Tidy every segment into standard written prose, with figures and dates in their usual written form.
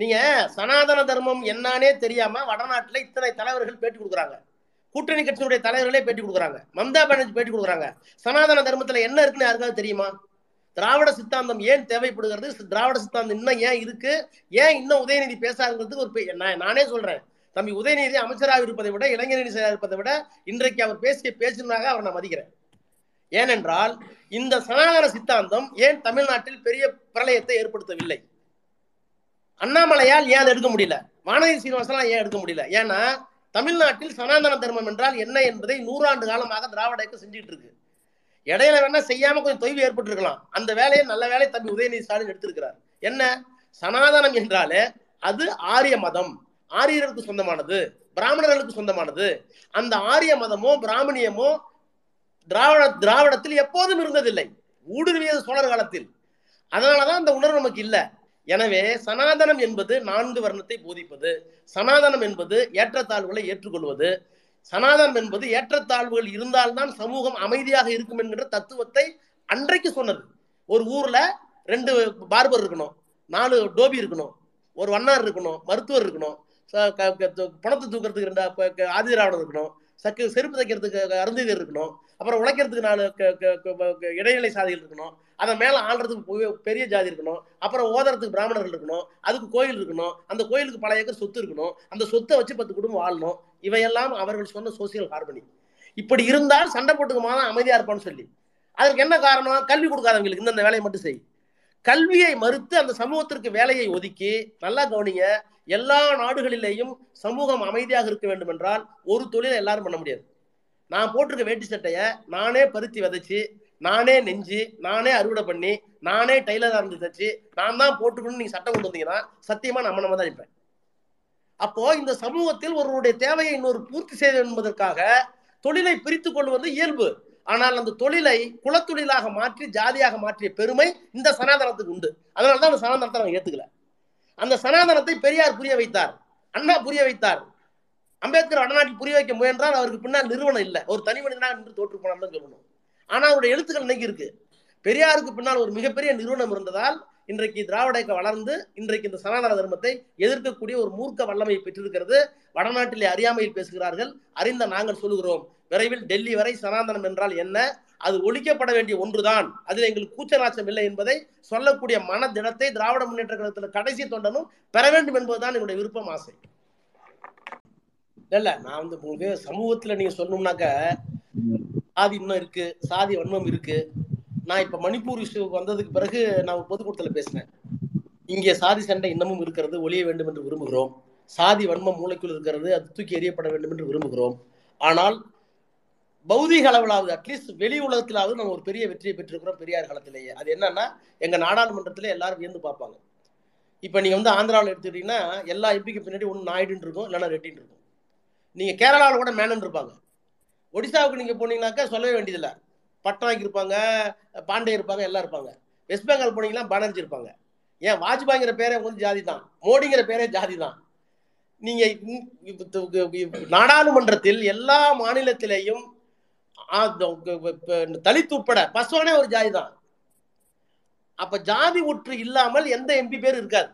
நீங்க சனாதன தர்மம் என்னானே தெரியாம வடநாட்டுல இத்தனை தலைவர்கள் பேட்டி கொடுக்குறாங்க, கூட்டணி கட்சியினுடைய தலைவர்களே பேட்டி கொடுக்குறாங்க, மம்தா பானர்ஜி பேட்டி கொடுக்குறாங்க. சனாதன தர்மத்துல என்ன இருக்குன்னு யாருக்காவது தெரியுமா? திராவிட சித்தாந்தம் ஏன் தேவைப்படுகிறது, திராவிட சித்தாந்தம் இன்னும் ஏன் இருக்கு, ஏன் இன்னும் உதயநிதி பேசாங்கிறதுக்கு ஒரு நானே சொல்றேன் தம்பி, உதயநிதி அமைச்சராக இருப்பதை விட, இளைஞரணி செயலாக இருப்பதை விட இன்றைக்கு அவர் பேசிய பேசினாக அவர் நான் மதிக்கிறேன். ஏனென்றால் இந்த சனாதன சித்தாந்தம் ஏன் தமிழ்நாட்டில் பெரிய பிரளயத்தை ஏற்படுத்தவில்லை? அண்ணாமலையால் ஏன் எடுக்க முடியல, வானதி சீனிவாசனால் ஏன் எடுக்க முடியல? ஏன்னா தமிழ்நாட்டில் சனாதன தர்மம் என்றால் என்ன என்பதை 100 ஆண்டு காலமாக திராவிட இயக்கம் செஞ்சுட்டு இருக்கு. இடையில வேணா செய்யாம கொஞ்சம் தொய்வு ஏற்பட்டிருக்கலாம். அந்த வேலையை நல்ல வேலை தம்பி உதயநிதி ஸ்டாலின் எடுத்திருக்கிறார். என்ன சனாதனம் என்றாலே அது ஆரிய மதம், ஆரியர்களுக்கு சொந்தமானது, பிராமணர்களுக்கு சொந்தமானது. அந்த ஆரிய மதமோ பிராமணியமோ திராவிடத்தில் எப்போதும் இருந்ததில்லை, ஊடுருவியது சோழர் காலத்தில். அதனாலதான் அந்த உணர்வு நமக்கு இல்லை. எனவே சனாதனம் என்பது 4 வர்ணத்தை போதிப்பது, சனாதனம் என்பது ஏற்றத்தாழ்வுகளை ஏற்றுக்கொள்வது, சனாதனம் என்பது ஏற்றத்தாழ்வுகள் இருந்தால்தான் சமூகம் அமைதியாக இருக்கும் என்கிற தத்துவத்தை அன்றைக்கு சொன்னது. ஒரு ஊர்ல 2 பார்பர் இருக்கணும், 4 டோபி இருக்கணும், ஒரு வண்ணார் இருக்கணும், மருத்துவர் இருக்கணும், பணத்தை தூக்கிறதுக்கு 2 ஆதிதிராவிடர் இருக்கணும், செருப்பு தைக்கிறதுக்கு அருந்ததியர் இருக்கணும், அப்புறம் உழைக்கிறதுக்கு 4 இடைநிலை சாதிகள் இருக்கணும், அதை மேல ஆள்றதுக்கு பெரிய ஜாதி இருக்கணும், அப்புறம் ஓதறதுக்கு பிராமணர்கள் இருக்கணும், அதுக்கு கோயில் இருக்கணும், அந்த கோயிலுக்கு பல ஏக்கர் சொத்து இருக்கணும், அந்த சொத்தை வச்சு 10 குடும்பம் வாழணும். இவையெல்லாம் அவர்கள் சொன்ன சோசியல் ஹார்மனி. இப்படி இருந்தால் சண்டை போட்டுக்குமானா அமைதியா இருப்பான்னு சொல்லி, அதற்கு என்ன காரணம்? கல்வி கொடுக்காதவங்களுக்கு இந்தந்த வேலையை மட்டும் செய். கல்வியை மறுத்து அந்த சமூகத்திற்கு வேலையை ஒதுக்கி, நல்லா கவனிங்க, எல்லா நாடுகளிலேயும் சமூகம் அமைதியாக இருக்க வேண்டும் என்றால் ஒரு தொழிலை எல்லாரும் பண்ண முடியாது. நான் போட்டிருக்க வேட்டி சட்டையை நானே பருத்தி விதைச்சி, நானே நெஞ்சு, நானே அறுவடை பண்ணி, நானே டைலராக இருந்து தச்சு, நான் தான் போட்டுக்கணும்னு நீங்கள் சட்டம் கொண்டு வந்தீங்கன்னா சத்தியமா நம்ம தான் இருப்பேன். அப்போ இந்த சமூகத்தில் ஒருவருடைய தேவையை இன்னொரு பூர்த்தி செய்ய என்பதற்காக தொழிலை பிரித்து கொள்வது இயல்பு. ஆனால் அந்த தொழிலை குலத்தொழிலாக மாற்றி ஜாதியாக மாற்றிய பெருமை இந்த சனாதனத்துக்கு உண்டு. அதனால்தான் அந்த சனாதனத்தை நாங்கள் ஏற்றுக்கல. அந்த சனாதனத்தை பெரியார் புரிய வைத்தார், அண்ணா புரிய வைத்தார், அம்பேத்கர் வடநாட்டில் புரிய வைக்க முயன்றால் அவருக்கு பின்னால் நிறுவனம் இல்லை, ஒரு தனி மனிதனாக நின்று தோற்று போனான்னு சொல்லணும். ஆனால் அவருடைய எழுத்துக்கள் இன்னைக்கு இருக்கு. பெரியாருக்கு பின்னால் ஒரு மிகப்பெரிய நிறுவனம் இருந்ததால் இன்றைக்கு திராவிட இயக்கம் வளர்ந்து இன்றைக்கு இந்த சனாதன தர்மத்தை எதிர்க்கக்கூடிய ஒரு மூர்க்க வல்லமையை பெற்றிருக்கிறது. வடநாட்டிலே அறியாமையில் பேசுகிறார்கள், அறிந்த நாங்கள் சொல்லுகிறோம். விரைவில் டெல்லி வரை சனாதனம் என்றால் என்ன, அது ஒழிக்கப்பட வேண்டிய ஒன்றுதான், அதில் எங்களுக்கு கூச்சநாச்சம் இல்லை என்பதை சொல்லக்கூடிய மன திடத்தை திராவிட முன்னேற்ற கழகத்தில் கடைசி தொண்டனும் பெற வேண்டும் என்பதுதான் என்னுடைய விருப்பம், ஆசை. இல்ல நான் வந்து உங்களுக்கு சமூகத்துல நீங்க சொல்லணும்னாக்க சாதி இன்னும் இருக்கு, சாதி வன்மம் இருக்கு. நான் இப்ப மணிப்பூர் விஷயம் வந்ததுக்கு பிறகு நான் ஒரு பொதுக்கூட்டத்துல பேசினேன். இங்கே சாதி சண்டை இன்னமும் இருக்கிறது, ஒழிய வேண்டும் என்று விரும்புகிறோம். சாதி வன்மம் மூளைக்குள் இருக்கிறது, அது தூக்கி எறியப்பட வேண்டும் என்று விரும்புகிறோம். ஆனால் பௌதிக அளவிலாவது அட்லீஸ்ட் வெளி உலகத்திலாவது நம்ம ஒரு பெரிய வெற்றியை பெற்றிருக்கிறோம் பெரியார் காலத்திலேயே. அது என்னன்னா எங்க நாடாளுமன்றத்திலே எல்லாரும் வியந்து பார்ப்பாங்க. இப்ப நீங்க வந்து ஆந்திராவில் எடுத்துக்கிட்டீங்கன்னா எல்லா எம்பிக்கு பின்னாடி ஒன்று நாயுடுன்னு இருக்கும், இல்லைன்னா ரெட்டின்னு இருக்கும். நீங்க கேரளாவில் கூட மேனன் இருப்பாங்க. ஒடிசாவுக்கு நீங்க போனீங்கன்னாக்கா சொல்லவே வேண்டியதில்லை, பட்னாய்க்கு இருப்பாங்க, பாண்டே இருப்பாங்க, எல்லாம் இருப்பாங்க. வெஸ்ட் பெங்கால் போனீங்கன்னா பானர்ஜி இருப்பாங்க. ஏன் வாஜ்பாய்ங்கிற பேரே வந்து ஜாதி தான், மோடிங்கிற பேரே ஜாதி தான். நீங்க நாடாளுமன்றத்தில் எல்லா மாநிலத்திலேயும் தலித்து உட்பட பசுவானே ஒரு ஜாதி தான். அப்ப ஜாதி ஒற்று இல்லாமல் எந்த எம்பி பேர் இருக்காது.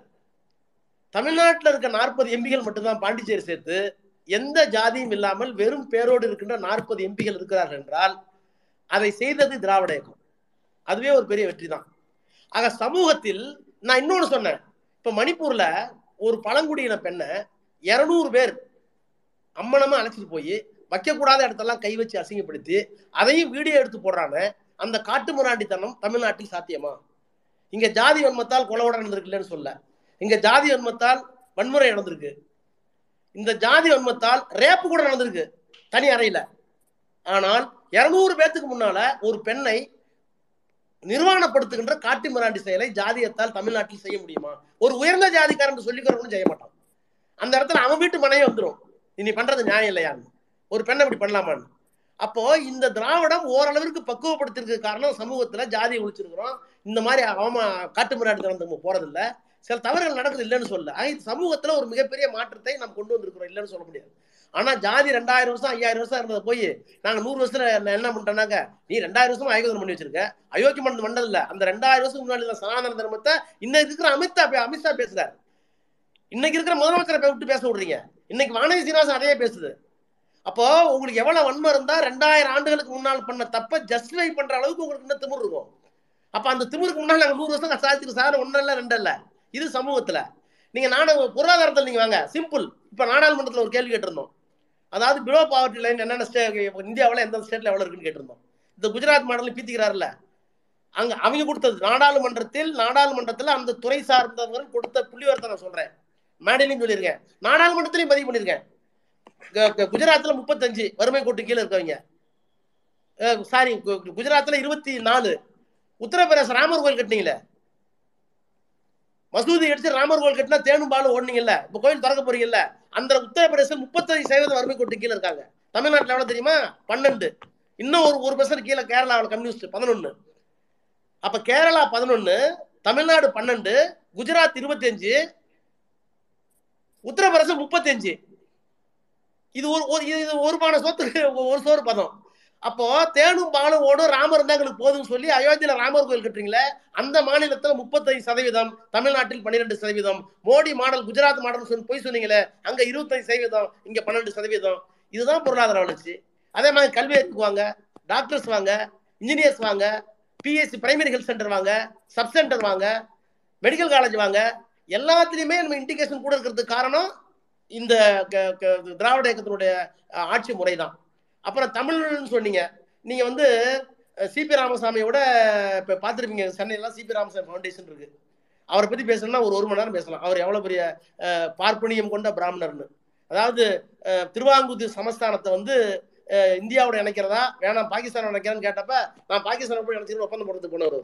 தமிழ்நாட்டில் இருக்க 40 எம்பிகள் மட்டும்தான் பாண்டிச்சேரி சேர்த்து எந்த ஜாதியும் இல்லாமல் வெறும் பேரோடு இருக்கின்ற 40 எம்பிகள் இருக்கிறார்கள் என்றால் அதை செய்தது திராவிட இயக்கம். அதுவே ஒரு பெரிய வெற்றி தான். ஆக சமூகத்தில் நான் இன்னொன்று சொன்னேன். இப்ப மணிப்பூர்ல ஒரு பழங்குடியின பெண்ணை 200 பேர் அம்மனமா அழைச்சிட்டு போய் வைக்கக்கூடாத இடத்தெல்லாம் கை வச்சு அசிங்கப்படுத்தி அதையும் வீடியோ எடுத்து போடுறாங்க. அந்த காட்டு முராண்டித்தனம் தமிழ்நாட்டில் சாத்தியமா? இங்க ஜாதி வன்மத்தால் கொலவடம் நடந்திருக்குல்லன்னு சொல்ல, இங்க ஜாதி வன்மத்தால் வன்முறை நடந்திருக்கு, இந்த ஜாதி வன்மத்தால் ரேப்பு கூட நடந்திருக்கு தனி அறையில. ஆனால் 200 பேத்துக்கு முன்னால ஒரு பெண்ணை நிர்வாணப்படுத்துகின்ற காட்டு மிராண்டி செயலை ஜாதியத்தால் தமிழ்நாட்டில் செய்ய முடியுமா? ஒரு உயர்ந்த ஜாதிக்காரன் சொல்லிக்கிறவங்களும் செய்ய மாட்டான். அந்த இடத்துல அவன் வீட்டு மனைவி வந்துடும், இனி பண்றது நியாயம் இல்லையான்னு, ஒரு பெண்ணை இப்படி பண்ணலாமான்னு. அப்போ இந்த திராவிடம் ஓரளவிற்கு பக்குவப்படுத்திருக்க காரணம் சமூகத்துல ஜாதியை ஒழிச்சிருக்கிறோம், இந்த மாதிரி காட்டு மிராண்டித்தனம் போறதில்லை, சில தவறுகள் நடக்குது இல்லைன்னு சொல்ல. இது சமூகத்துல ஒரு மிகப்பெரிய மாற்றத்தை நம்ம கொண்டு வந்திருக்கிறோம், இல்லைன்னு சொல்ல முடியாது. ஆனா ஜாதி 2000 வருஷம் 5,000 வருஷம் இருந்ததை போய் நாங்க 100 வருஷத்துல என்ன பண்ணிட்டோம்னாங்க, நீ 2000 வருஷம் ஆயோக்கியம் பண்ணி வச்சிருக்க, அயோக்கியம் பண்ணது மண்டல அந்த 2000 வருஷத்துக்கு முன்னாடி சனாதன தர்மத்தை இன்னும் இருக்கிற அமித்ஷா பேசுறாரு. இன்னைக்கு இருக்கிற முதலமைச்சரை விட்டு பேச விடுறீங்க. இன்னைக்கு வானதி சீனிவாசன் அதையே பேசுது. அப்போ உங்களுக்கு எவ்வளவு வன்மை இருந்தா 2000 ஆண்டுகளுக்கு முன்னால் பண்ண தப்ப ஜஸ்டிஃபை பண்ற அளவுக்கு உங்களுக்கு இன்னும் திமிர் இருக்கும். அப்ப அந்த திமிருக்கு முன்னால் நாங்கள் 100 வருஷம் கஷ்டத்திற்கு சார் 1 அல்ல 2 அல்ல. இது சமூகத்துல நீங்க பொருளாதாரத்தில் நீங்க வாங்க சிம்பிள். இப்ப நாடாளுமன்றத்தில் ஒரு கேள்வி கேட்டிருந்தோம், அதாவது பிலோ பாவர்ட்டி லைன் என்னென்ன இந்தியாவில் எந்த ஸ்டேட்ல எவ்வளவு இருக்குன்னு கேட்டிருந்தோம். இந்த குஜராத் மாடல் பீத்திக்கிறாருல அங்க அவங்க கொடுத்தது நாடாளுமன்றத்தில் அந்த துறை சார்ந்தவங்க கொடுத்த புள்ளிவரத்தை நான் சொல்றேன், மேடையிலையும் சொல்லியிருக்கேன், நாடாளுமன்றத்திலையும் பதிவு பண்ணியிருக்கேன். குஜராத்தில் 35 வறுமை கோட்டு கீழே இருக்கவங்க, சாரி குஜராத்தில் 24. உத்தரப்பிரதேச ராமர் கோயில் கட்டினீங்களே, மசூதி அடிச்சு ராமர் கோயில் கட்டினா தேனும் பாலும் ஓடுனீங்கல்ல, இப்போ கோயில் திறக்க போறீங்கல்ல, அந்த உத்தரப்பிரதேசம் 35% வறுமை கோட்டு கீழே இருக்காங்க. தமிழ்நாட்டில் எவ்வளவு தெரியுமா? 12. இன்னும் ஒரு 1% கீழே கேரளாவில் கம்யூனிஸ்ட் 11. அப்ப கேரளா 11, தமிழ்நாடு 12, குஜராத் 25, உத்தரப்பிரதேசம் 35. இது ஒரு பானை சோத்துக்கு ஒரு சோறு பதம். அப்போ தேனும் பாலும் ஓடும் ராமர் தான் எங்களுக்கு போதும் சொல்லி அயோத்தியில ராமர் கோயில் கட்டுறீங்களே, அந்த மாநிலத்தில் 35%, தமிழ்நாட்டில் 12%, மோடி மாடல் குஜராத் மாடல் சொல்லி போய் சொன்னீங்களே அங்க 25%, இங்க 12%. இதுதான் பொருளாதார வளர்ச்சி. அதே மாதிரி கல்வி வாங்க, டாக்டர்ஸ் வாங்க, இன்ஜினியர்ஸ் வாங்க, பிஎஸ்சி பிரைமரி ஹெல்த் சென்டர் வாங்க, சப் சென்டர் வாங்க, மெடிக்கல் காலேஜ் வாங்க, எல்லாத்துலேயுமே நம்ம இண்டிகேஷன் கூட இருக்கிறதுக்கு காரணம் இந்த திராவிட இயக்கத்தினுடைய ஆட்சி முறை தான். அப்புறம் தமிழ்னு சொன்னீங்க, நீங்கள் சிபி ராமசாமியோட இப்போ பார்த்துருப்பீங்க, சென்னையெல்லாம் சிபி ராமசாமி ஃபவுண்டேஷன் இருக்கு. அவரை பற்றி பேசணும்னா ஒரு 1 மணி நேரம் பேசலாம். அவர் எவ்வளோ பெரிய பார்ப்பனியம் கொண்ட பிராமணர்னு, அதாவது திருவாங்கூர் சமஸ்தானத்தை இந்தியாவோட இணைக்கிறதா வேணாம் பாகிஸ்தானோட இணைக்கிறேன்னு கேட்டப்ப நான் பாகிஸ்தானை போய் நினைச்சு ஒப்பந்தம் போடுறதுக்கு போனவர்.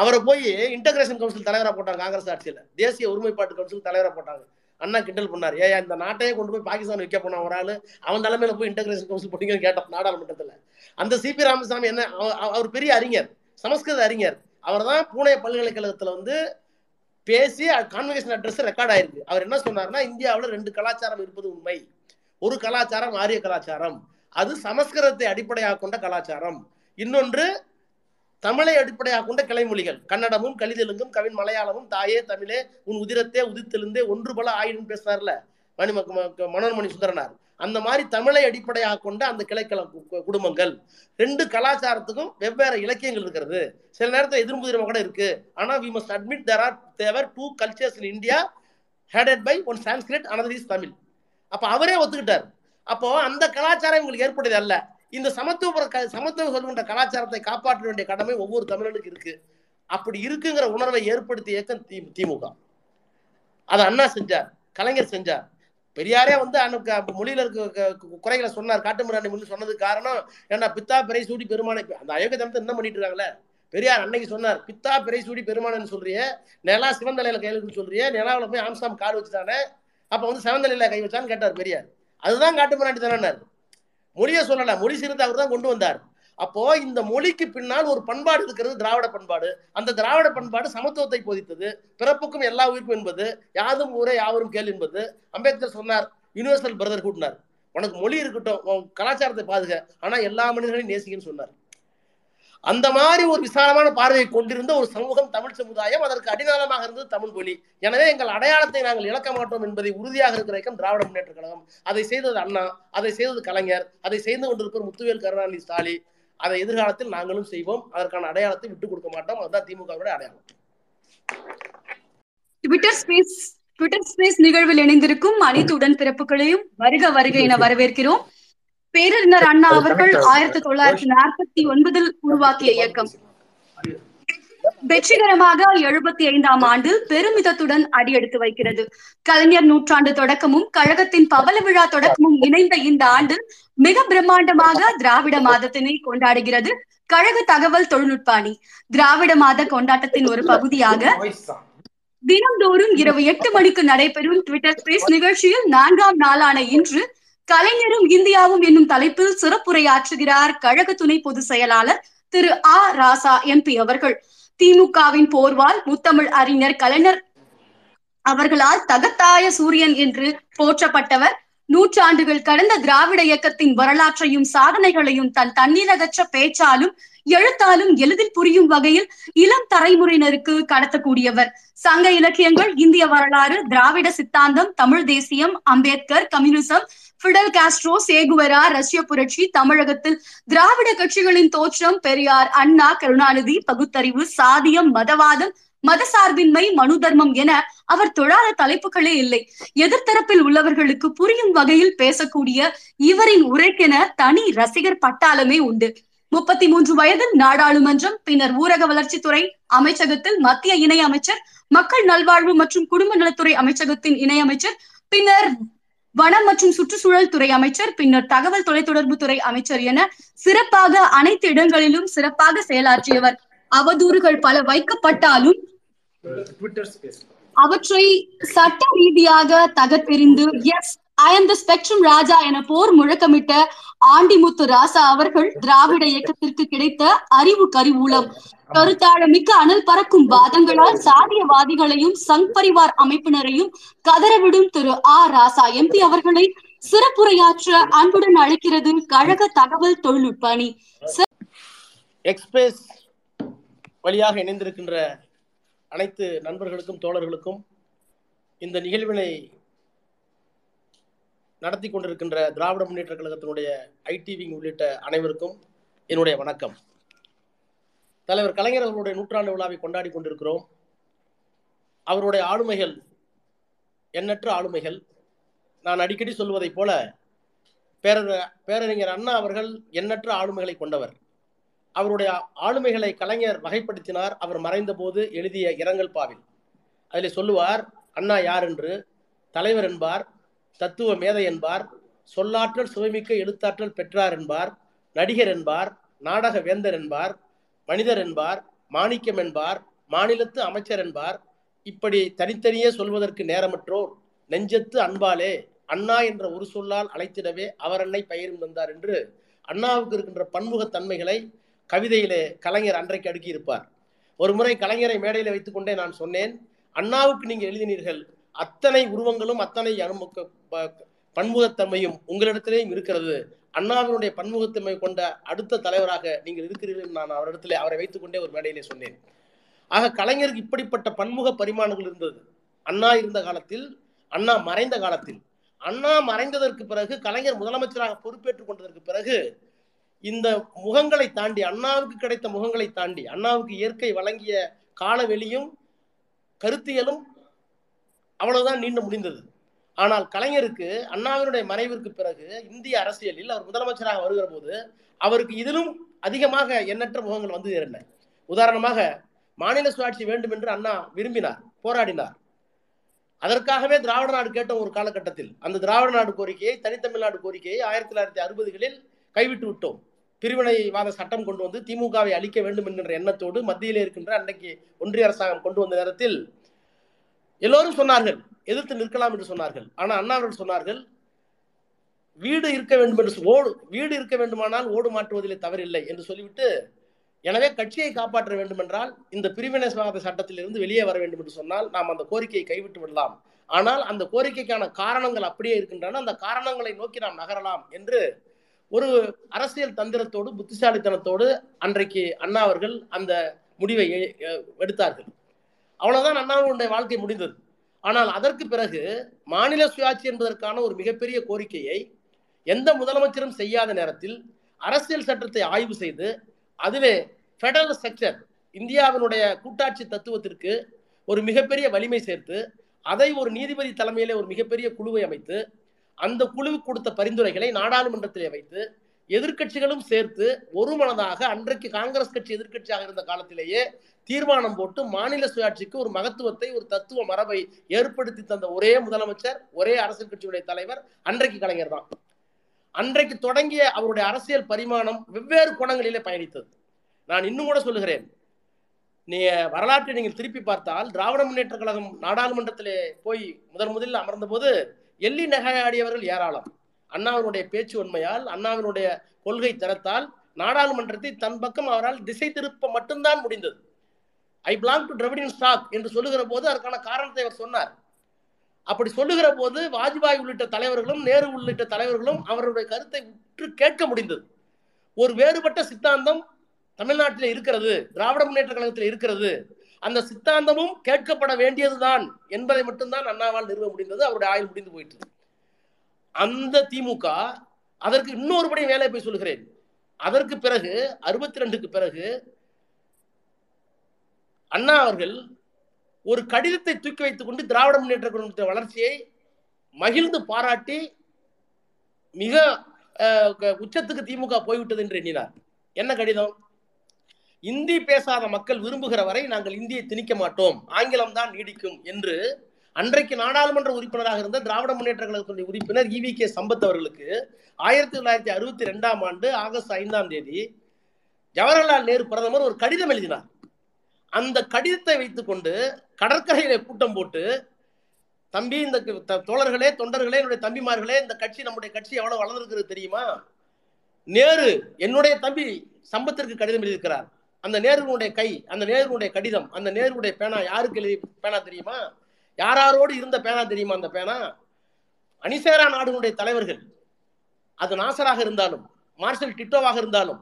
அவரை போய் இன்டகிரேஷன் கவுன்சில் தலைவராக போட்டாங்க காங்கிரஸ் ஆட்சியில், தேசிய ஒருமைப்பாட்டு கவுன்சில் தலைவராக போட்டாங்க. அண்ணா கிண்டல் பண்ணார், ஏயா இந்த நாட்டையே கொண்டு போய் பாகிஸ்தான் வைக்க போனான் ஒரு ஆள், அவன் தலைமையில போய் இன்டகிரேஷன் கவுன்சில் போட்டீங்கன்னு கேட்டான் நாடாளுமன்றத்தில். அந்த சிபி ராமசாமி என்ன, அவர் பெரிய அறிஞர், சமஸ்கிருத அறிஞர். அவர் தான் பூனே பல்கலைக்கழகத்தில் பேசி கான்வெகேஷன் அட்ரஸ் ரெக்கார்ட் ஆயிருக்கு. அவர் என்ன சொன்னார்னா, இந்தியாவில் 2 கலாச்சாரம் இருப்பது உண்மை. ஒரு கலாச்சாரம் ஆரிய கலாச்சாரம், அது சமஸ்கிருதத்தை அடிப்படையாக கொண்ட கலாச்சாரம். இன்னொன்று தமிழை அடிப்படையாக கொண்ட கிளைமொழிகள், கன்னடமும் கலிதெலுங்கும் கவின் மலையாளமும் தாயே தமிழே உன் உதிரத்தே உதித்தெழுந்தே ஒன்று பல ஆயினும் பேசுறாருல மனோன்மணி சுந்தரனார். அந்த மாதிரி தமிழை அடிப்படையாக கொண்ட அந்த கிளைக்கல குடும்பங்கள். 2 கலாச்சாரத்துக்கும் வெவ்வேறு இலக்கியங்கள் இருக்கிறது. சில நேரத்தில் எதிர்முதிரமாக கூட இருக்கு. ஆனால் we must admit there are there were 2 cultures in India, headed by one Sanskrit, another is Tamil. அப்போ அவரே ஒத்துக்கிட்டார். அப்போ அந்த கலாச்சாரம் உங்களுக்கு ஏற்படுது அல்ல, இந்த சமத்துவம் சொல்கின்ற கலாச்சாரத்தை காப்பாற்ற வேண்டிய கடமை ஒவ்வொரு தமிழனுக்கு இருக்கு. அப்படி இருக்குங்கிற உணர்வை ஏற்படுத்தி இயக்கம் திமுக. அதை அண்ணா செஞ்சார், கலைஞர் செஞ்சார், பெரியாரே மொழியில இருக்க குறைகளை சொன்னார். காட்டுமிராண்டி மொழி சொன்னதுக்கு காரணம் ஏன்னா பித்தா பிறை சூடி பெருமானை, அந்த அயோக்கிய தனத்தை என்ன பண்ணிட்டு இருக்காங்களே. பெரியார் அன்னைக்கு சொன்னார், பித்தா பிறை சூடி பெருமானன்னு சொல்றியே, நிலா சிவந்தலையில கையிலுன்னு சொல்றியே, நிலாவில போய் ஆம்சாம் காடு வச்சுதானே, அப்போ செவந்தலையில கை வச்சான்னு கேட்டார் பெரியார். அதுதான் காட்டுமிராண்டி தானார். மொழியை சொல்லல, மொழி சீர்திருத்தம் அவர் தான் கொண்டு வந்தார். அப்போ இந்த மொழிக்கு பின்னால் ஒரு பண்பாடு இருக்கிறது, திராவிட பண்பாடு. அந்த திராவிட பண்பாடு சமத்துவத்தை போதித்தது. பிறப்புக்கும் எல்லா உயிர்ப்பும் என்பது, யாதும் ஊரே யாவரும் கேள் என்பது. அம்பேத்கர் சொன்னார், யூனிவர்சல் பிரதர்ஹுட்னார், உனக்கு மொழி இருக்கட்டும் கலாச்சாரத்தை பாதுக, ஆனா எல்லா மனிதர்களையும் நேசிக்கன்னு சொன்னார். அந்த மாதிரி ஒரு விசாலமான பார்வையை கொண்டிருந்த ஒரு சமூகம் தமிழ் சமுதாயம். அதற்கு அடிநாதமாக இருந்தது தமிழ் மொழி. எனவே எங்கள் அடையாளத்தை நாங்கள் இழக்க மாட்டோம் என்பதை உறுதியாக இருக்கிற இயக்கம் திராவிட முன்னேற்ற கழகம். அதை செய்தது அண்ணா, அதை செய்தது கலைஞர், அதை செய்து கொண்டிருப்பவர் முத்துவேல் கருணாநிதி ஸ்டாலின். அதை எதிர்காலத்தில் நாங்களும் செய்வோம். அதற்கான அடையாளத்தை விட்டுக் கொடுக்க மாட்டோம். அதுதான் திமுகவுடைய அடையாளம். ட்விட்டர் ஸ்பேஸ் நிகழ்வில் இணைந்திருக்கும் அனைத்து உடன் பிறப்புகளையும் வருக வருக என வரவேற்கிறோம். பேரறிஞர் அண்ணா அவர்கள் 1949 உருவாக்கிய இயக்கம் வெற்றிகரமாக 75ஆம் ஆண்டு பெருமிதத்துடன் அடியெடுத்து வைக்கிறது. கலைஞர் நூற்றாண்டு தொடக்கமும் கழகத்தின் பவள விழா தொடக்கமும் இணைந்த இந்த ஆண்டு மிக பிரம்மாண்டமாக திராவிட மாதத்தினை கொண்டாடுகிறது கழக தகவல் தொழில்நுட்ப அணி. திராவிட மாத கொண்டாட்டத்தின் ஒரு பகுதியாக தினம்தோறும் இரவு 8 மணிக்கு நடைபெறும் ட்விட்டர் ஸ்பேஸ் நிகழ்ச்சியில் 4ஆம் நாளான இன்று கலைஞரும் இந்தியாவும் என்னும் தலைப்பில் சிறப்புரையாற்றுகிறார் கழக துணை பொதுச் செயலாளர் திரு ஆ. ராசா எம்பி அவர்கள். திமுகவின் போர்வால் முத்தமிழ் அறிஞர் கலைஞர் அவர்களால் தகத்தாய சூரியன் என்று போற்றப்பட்டவர் நூற்றாண்டுகள் கடந்த திராவிட இயக்கத்தின் வரலாற்றையும் சாதனைகளையும் தன் தண்ணீரகற்ற பேச்சாலும் எழுத்தாலும் எளிதில் புரியும் வகையில் இளம் தலைமுறையினருக்கு கடத்தக்கூடியவர். சங்க இலக்கியங்கள், இந்திய வரலாறு, திராவிட சித்தாந்தம், தமிழ் தேசியம், Ambedkar, communism, Fidel Castro, Che Guevara, ரஷ்ய புரட்சி, தமிழகத்தில் திராவிட கட்சிகளின் தோற்றம், பெரியார், அண்ணா, கருணாநிதி, பகுத்தறிவு, சாதியம், மதவாதம், மதசார்பின்மை, மனு தர்மம் என அவர் தொழாத தலைப்புகளே இல்லை. எதிர்த்தரப்பில் உள்ளவர்களுக்கு புரியும் வகையில் பேசக்கூடிய இவரின் உரைக்கென தனி ரசிகர் பட்டாளமே உண்டு. 33 வயதில் நாடாளுமன்றம், பின்னர் ஊரக வளர்ச்சித்துறை அமைச்சகத்தில் மத்திய இணை அமைச்சர், மக்கள் நல்வாழ்வு மற்றும் குடும்ப நலத்துறை அமைச்சகத்தின் இணையமைச்சர், பின்னர் வனம் மற்றும் சுற்றுச்சூழல் துறை அமைச்சர், பின்னர் தகவல் தொலைத்தொடர்பு துறை அமைச்சர் என சிறப்பாக அனைத்து இடங்களிலும் சிறப்பாக செயலாற்றியவர். அவதூறுகள் பல வைக்கப்பட்டாலும் அவற்றை சட்ட ரீதியாக தகர்த்தெறிந்து yes I am the spectrum Raja என போர் முழக்கமிட்ட ஆண்டிமுத்து ராசா அவர்கள் திராவிட இயக்கத்திற்கு கிடைத்த அறிவு கருவூலம். கருத்தாழமிக்க அனல் பறக்கும் வாதங்களால் சாதியவாதிகளையும் சங் பரிவார் அமைப்பினரையும் கதறவிடும் திரு ஆ. ராசா எம்பி அவர்களை சிறப்புரையாற்ற அன்புடன் அழைக்கிறது கழக தகவல் தொழில்நுட்ப அணி. எக்ஸ்பிரஸ் வழியாக இணைந்திருக்கின்ற அனைத்து நண்பர்களுக்கும் தோழர்களுக்கும், இந்த நிகழ்வினை நடத்தி கொண்டிருக்கின்ற திராவிட முன்னேற்ற கழகத்தினுடைய ஐடிவிங் உள்ளிட்ட அனைவருக்கும் என்னுடைய வணக்கம். தலைவர் கலைஞர் அவர்களுடைய நூற்றாண்டு விழாவை கொண்டாடி கொண்டிருக்கிறோம். அவருடைய ஆளுமைகள், எண்ணற்ற ஆளுமைகள். நான் அடிக்கடி சொல்வதைப் போல பேரறிஞர் அண்ணா அவர்கள் எண்ணற்ற ஆளுமைகளை கொண்டவர். அவருடைய ஆளுமைகளை கலைஞர் வகைப்படுத்தினார். அவர் மறைந்த போது எழுதிய இரங்கல் பாவில் அதில் சொல்லுவார், அண்ணா யார் என்று. தலைவர் என்பார், தத்துவ மேதை என்பார், சொல்லாற்றல் சுவைமிக்க எழுத்தாற்றல் பெற்றார் என்பார், நடிகர் என்பார், நாடக வேந்தர் என்பார், மனிதர் என்பார், மாணிக்கம் என்பார், மாநிலத்து அமைச்சர் என்பார். இப்படி தனித்தனியே சொல்வதற்கு நேரமற்றோர் நெஞ்சத்து அன்பாலே அண்ணா என்ற ஒரு சொல்லால் அழைத்திடவே அவர் அன்னை பெயரும் வந்தார் என்று அண்ணாவுக்கு இருக்கின்ற பன்முகத்தன்மைகளை கவிதையிலே கலைஞர் அன்றைக்கு அடுக்கியிருப்பார். ஒரு முறை கலைஞரை மேடையில் வைத்துக்கொண்டே நான் சொன்னேன், அண்ணாவுக்கு நீங்கள் எழுதினீர்கள், அத்தனை உருவங்களும் அத்தனை பன்முகத்தன்மையும் உங்களிடத்திலேயும் இருக்கிறது. அண்ணாவினுடைய பன்முகத்தன்மை கொண்ட அடுத்த தலைவராக நீங்கள் இருக்கிறீர்கள். நான் அவரை வைத்துக்கொண்டே ஒரு மேடையிலே சொன்னேன். ஆக கலைஞருக்கு இப்படிப்பட்ட பன்முக பரிமாணங்கள் இருந்தது. அண்ணா இருந்த காலத்தில், அண்ணா மறைந்த காலத்தில், அண்ணா மறைந்ததற்கு பிறகு கலைஞர் முதலமைச்சராக பொறுப்பேற்றுக் கொண்டதற்கு பிறகு இந்த முகங்களை தாண்டி, அண்ணாவுக்கு கிடைத்த முகங்களை தாண்டி, அண்ணாவுக்கு இயற்கை வழங்கிய காலவெளியும் கருத்தியலும் அவ்வளவுதான் நீண்டு முடிந்தது. ஆனால் கலைஞருக்கு அண்ணாவினுடைய மறைவிற்கு பிறகு இந்திய அரசியலில் அவர் முதலமைச்சராக வருகிற போது அவருக்கு இதிலும் அதிகமாக எண்ணற்ற முகங்கள் வந்து இருந்தன. உதாரணமாக, மாநில சுயாட்சி வேண்டும் என்று அண்ணா விரும்பினார், போராடினார். அதற்காகவே திராவிட நாடு கேட்ட ஒரு காலகட்டத்தில் அந்த திராவிட நாடு கோரிக்கையை, தனித்தமிழ்நாடு கோரிக்கையை 1960களில் கைவிட்டு விட்டோம். பிரிவினைவாத சட்டம் கொண்டு வந்து திமுகவை அழிக்க வேண்டும் என்கின்ற எண்ணத்தோடு மத்தியிலே இருக்கின்ற அன்றைக்கு ஒன்றிய அரசாங்கம் கொண்டு வந்த நேரத்தில் எல்லோரும் சொன்னார்கள், எதிர்த்து நிற்கலாம் என்று சொன்னார்கள். ஆனால் அண்ணா அவர்கள் சொன்னார்கள், வீடு இருக்க வேண்டும் என்று, வீடு இருக்க வேண்டுமானால் ஓடு மாற்றுவதிலே தவறில்லை என்று சொல்லிவிட்டு, எனவே கட்சியை காப்பாற்ற வேண்டுமென்றால் இந்த பிரிவினைவாத சட்டத்திலிருந்து வெளியே வர வேண்டும் என்று சொன்னால் நாம் அந்த கோரிக்கையை கைவிட்டு விடலாம். ஆனால் அந்த கோரிக்கைக்கான காரணங்கள் அப்படியே இருக்கின்றன, அந்த காரணங்களை நோக்கி நாம் நகரலாம் என்று ஒரு அரசியல் தந்திரத்தோடு, புத்திசாலித்தனத்தோடு அன்றைக்கு அண்ணா அவர்கள் அந்த முடிவை எடுத்தார்கள். அவ்வளவுதான் அண்ணாவுடைய வாழ்க்கை முடிந்தது. ஆனால் அதற்கு பிறகு மாநில சுயாட்சி என்பதற்கான ஒரு மிகப்பெரிய கோரிக்கையை எந்த முதலமைச்சரும் செய்யாத நேரத்தில் அரசியல் சட்டத்தை ஆய்வு செய்து அதுவே ஃபெடரல் ஸ்ட்ரக்சர், இந்தியாவினுடைய கூட்டாட்சி தத்துவத்திற்கு ஒரு மிகப்பெரிய வலிமை சேர்த்து அதை ஒரு நீதிபதி தலைமையிலே ஒரு மிகப்பெரிய குழுவை அமைத்து அந்த குழு கொடுத்த பரிந்துரைகளை நாடாளுமன்றத்திலே வைத்து எதிர்க்கட்சிகளும் சேர்த்து ஒரு மனதாக அன்றைக்கு காங்கிரஸ் கட்சி எதிர்க்கட்சியாக இருந்த காலத்திலேயே தீர்மானம் போட்டு மாநில சுயாட்சிக்கு ஒரு மகத்துவத்தை, ஒரு தத்துவ மரபை ஏற்படுத்தி தந்த ஒரே முதலமைச்சர், ஒரே அரசியல் கட்சியுடைய தலைவர் அன்றைக்கு கலைஞர் தான். அன்றைக்கு தொடங்கிய அவருடைய அரசியல் பரிமாணம் வெவ்வேறு கோணங்களிலே பயணித்தது. நான் இன்னும் கூட சொல்லுகிறேன், வரலாற்றை நீங்கள் திருப்பி பார்த்தால் திராவிட முன்னேற்ற கழகம் நாடாளுமன்றத்திலே போய் முதலில் அமர்ந்த போது எள்ளி நகையாடியவர்கள் ஏராளம். அண்ணாவினுடைய பேச்சு உண்மையால், அண்ணாவினுடைய கொள்கை தரத்தால் நாடாளுமன்றத்தை தன் பக்கம் அவரால் திசை திருப்ப மட்டும்தான் முடிந்தது. I belong to Dravidian stock என்று சொல்லுகிற போது அதற்கான காரணத்தை அவர் சொன்னார். அப்படி சொல்லுகிற போது வாஜ்பாய் உள்ளிட்ட தலைவர்களும் நேரு உள்ளிட்ட தலைவர்களும் அவருடைய கருத்தை உற்று கேட்க முடிந்தது. ஒரு வேறுபட்ட சித்தாந்தம் தமிழ்நாட்டில் இருக்கிறது, திராவிட முன்னேற்ற கழகத்தில் இருக்கிறது, அந்த சித்தாந்தமும் கேட்கப்பட வேண்டியதுதான் என்பதை மட்டும்தான் அண்ணாவால் நிறுவ முடிந்தது. அவருடைய ஆயுள் முடிந்து போயிட்டு அந்த திமுக அதற்கு இன்னொருபடி மேலே போய் சொல்கிறேன். அதற்கு பிறகு 62 பிறகு அண்ணா அவர்கள் ஒரு கடிதத்தை தூக்கி வைத்துக் கொண்டு திராவிட முன்னேற்ற கழகத்தினுடைய வளர்ச்சியை மகிழ்ந்து பாராட்டி மிக உச்சத்துக்கு திமுக போய்விட்டது என்று எண்ணினார். என்ன கடிதம்? இந்தி பேசாத மக்கள் விரும்புகிற வரை நாங்கள் இந்தியை திணிக்க மாட்டோம், ஆங்கிலம் தான் நீடிக்கும் என்று அன்றைக்கு நாடாளுமன்ற உறுப்பினராக இருந்த திராவிட முன்னேற்ற கழகத்தினுடைய உறுப்பினர் ஈவிகே சம்பத் அவர்களுக்கு 1962 ஆகஸ்ட் 5 ஜவஹர்லால் நேரு பிரதமர் ஒரு கடிதம் எழுதினார். அந்த கடிதத்தை வைத்துக்கொண்டு கடற்கரையில கூட்டம் போட்டு, தம்பி, இந்த தோழர்களே, தொண்டர்களே, என்னுடைய தம்பிமார்களே, இந்த கட்சி, நம்முடைய கட்சி எவ்வளவு வளர்ந்திருக்கிறது தெரியுமா? நேரு என்னுடைய தம்பி சம்பத்திற்கு கடிதம் எழுதியிருக்கிறார். அந்த நேருடைய கை, அந்த நேருடைய கடிதம், அந்த நேருடைய பேனா, யாருக்கு எழுதி பேனா தெரியுமா? யாரோடு இருந்த பேனா தெரியுமா? அந்த பேனா அணிசேரா நாடுகளுடைய தலைவர்கள், அது நாசராக இருந்தாலும், மார்ஷல் டிட்டோவாக இருந்தாலும்,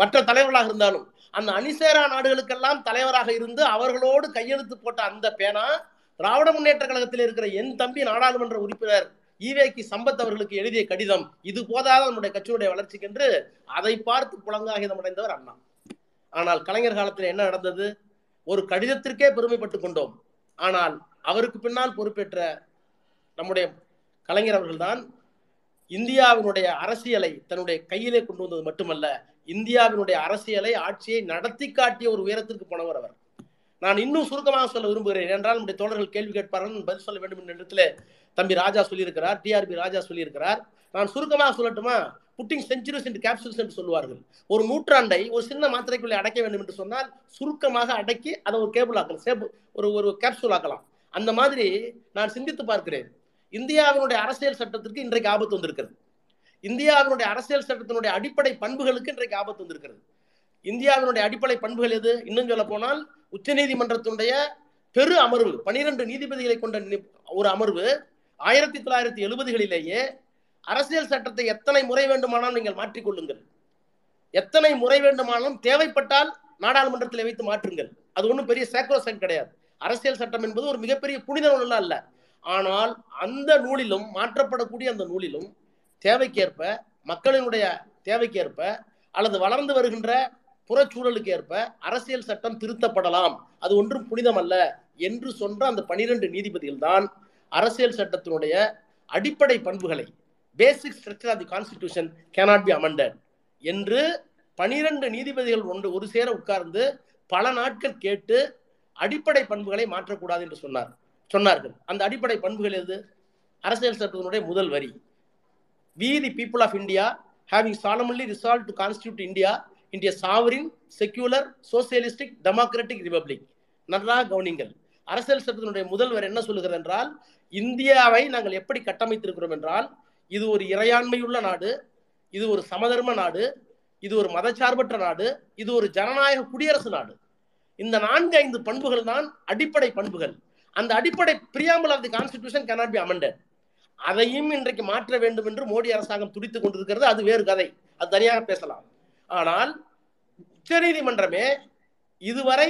மற்ற தலைவர்களாக இருந்தாலும், அந்த அணிசேரா நாடுகளுக்கெல்லாம் தலைவராக இருந்து அவர்களோடு கையெழுத்து போட்ட அந்த பேனா திராவிட முன்னேற்ற கழகத்தில் இருக்கிற என் தம்பி நாடாளுமன்ற உறுப்பினர் ஈவேகி சம்பத் அவர்களுக்கு எழுதிய கடிதம். இது போதாத நம்முடைய கட்சியுடைய வளர்ச்சிக்கு என்று அதை பார்த்து புலங்காகிதம் அடைந்தவர் அண்ணா. ஆனால் கலைஞர் காலத்தில் என்ன நடந்தது? ஒரு கடிதத்திற்கே பெருமைப்பட்டுக் கொண்டோம். ஆனால் அவருக்கு பின்னால் பொறுப்பேற்ற நம்முடைய கலைஞர் அவர்கள்தான் இந்தியாவினுடைய அரசியலை தன்னுடைய கையிலே கொண்டு வந்தது மட்டுமல்ல, இந்தியாவினுடைய அரசியலை, ஆட்சியை நடத்தி காட்டிய ஒரு உயரத்திற்கு போனவர் அவர். நான் இன்னும் சுருக்கமாக சொல்ல விரும்புகிறேன் என்றால் நம்முடைய தோழர்கள் கேள்வி கேட்பார்கள், பதில் சொல்ல வேண்டும் என்ற இடத்துல தம்பி ராஜா சொல்லியிருக்கிறார், டிஆர்பி ராஜா சொல்லியிருக்கிறார். நான் சுருக்கமாக சொல்லட்டுமா? புட்டிங் செஞ்சுரிஸ் அண்ட் கேப்சூல்ஸ் என்று சொல்வார்கள். ஒரு நூற்றாண்டை ஒரு சின்ன மாத்திரைக்குள்ளே அடைக்க வேண்டும் என்று சொன்னால் சுருக்கமாக அடக்கி அதை ஒரு கேபிள் ஆக்கலாம், ஒரு கேப்சூல் ஆக்கலாம். அந்த மாதிரி நான் சிந்தித்து பார்க்கிறேன். இந்தியாவினுடைய அரசியல் சட்டத்திற்கு இன்றைக்கு ஆபத்து வந்திருக்கிறது. இந்தியாவினுடைய அரசியல் சட்டத்தினுடைய அடிப்படை பண்புகளுக்கு இன்றைக்கு ஆபத்து வந்திருக்கிறது. இந்தியாவினுடைய அடிப்படை பண்புகள் எது? இன்னும் சொல்ல போனால் உச்ச நீதிமன்றத்தினுடைய பெரு அமர்வு, 12 நீதிபதிகளை கொண்ட ஒரு அமர்வு 1970 அரசியல் சட்டத்தை எத்தனை முறை வேண்டுமானாலும் நீங்கள் மாற்றிக்கொள்ளுங்கள், எத்தனை முறை வேண்டுமானாலும் தேவைப்பட்டால் நாடாளுமன்றத்தில் வைத்து மாற்றுங்கள். அது ஒன்றும் பெரிய சாக்ரோசன் கிடையாது. அரசியல் சட்டம் என்பது ஒரு மிகப்பெரிய புனித நூலெல்லாம் அல்ல. ஆனால் அந்த நூலிலும், மாற்றப்படக்கூடிய அந்த நூலிலும் தேவைக்கேற்ப, மக்களினுடைய தேவைக்கேற்ப அல்லது வளர்ந்து வருகின்ற புறச்சூழலுக்கு ஏற்ப அரசியல் சட்டம் திருத்தப்படலாம், அது ஒன்றும் புனிதமல்ல என்று சொன்ற அந்த 12 நீதிபதிகள் தான் அரசியல் சட்டத்தினுடைய அடிப்படை பண்புகளை, basic structure of the constitution cannot be amended என்று 12 நீதிபதிகள் ஒரு சேர உட்கார்ந்து பல நாட்கள் கேட்டு அடிப்படை பண்புகளை மாற்றக்கூடாது என்று சொன்னார்கள். அந்த அடிப்படை பண்புகள் எது? அரசியல் சட்டத்தினுடைய முதல் வரி, we the people of India having solemnly resolved to constitute India into a sovereign, secular, socialistic, democratic republic. நல்லா கவனிங்கள், அரசியல் சட்டத்தினுடைய முதல்வர் என்ன சொல்லுகிறது என்றால், இந்தியாவை நாங்கள் எப்படி கட்டமைத்திருக்கிறோம் என்றால், இது ஒரு இறையாண்மையுள்ள நாடு, இது ஒரு சமதர்ம நாடு, இது ஒரு மதச்சார்பற்ற நாடு, இது ஒரு ஜனநாயக குடியரசு நாடு. இந்த 4-5 பண்புகள் தான் அடிப்படை பண்புகள். அந்த அடிப்படை preamble of the constitution cannot be amended. அதையும் இன்றைக்கு மாற்ற வேண்டும் என்று மோடி அரசாங்கம் துடித்துக் கொண்டிருக்கிறது. அது வேறு கதை, அது தனியாக பேசலாம். ஆனால் உச்சநீதிமன்றமே இதுவரை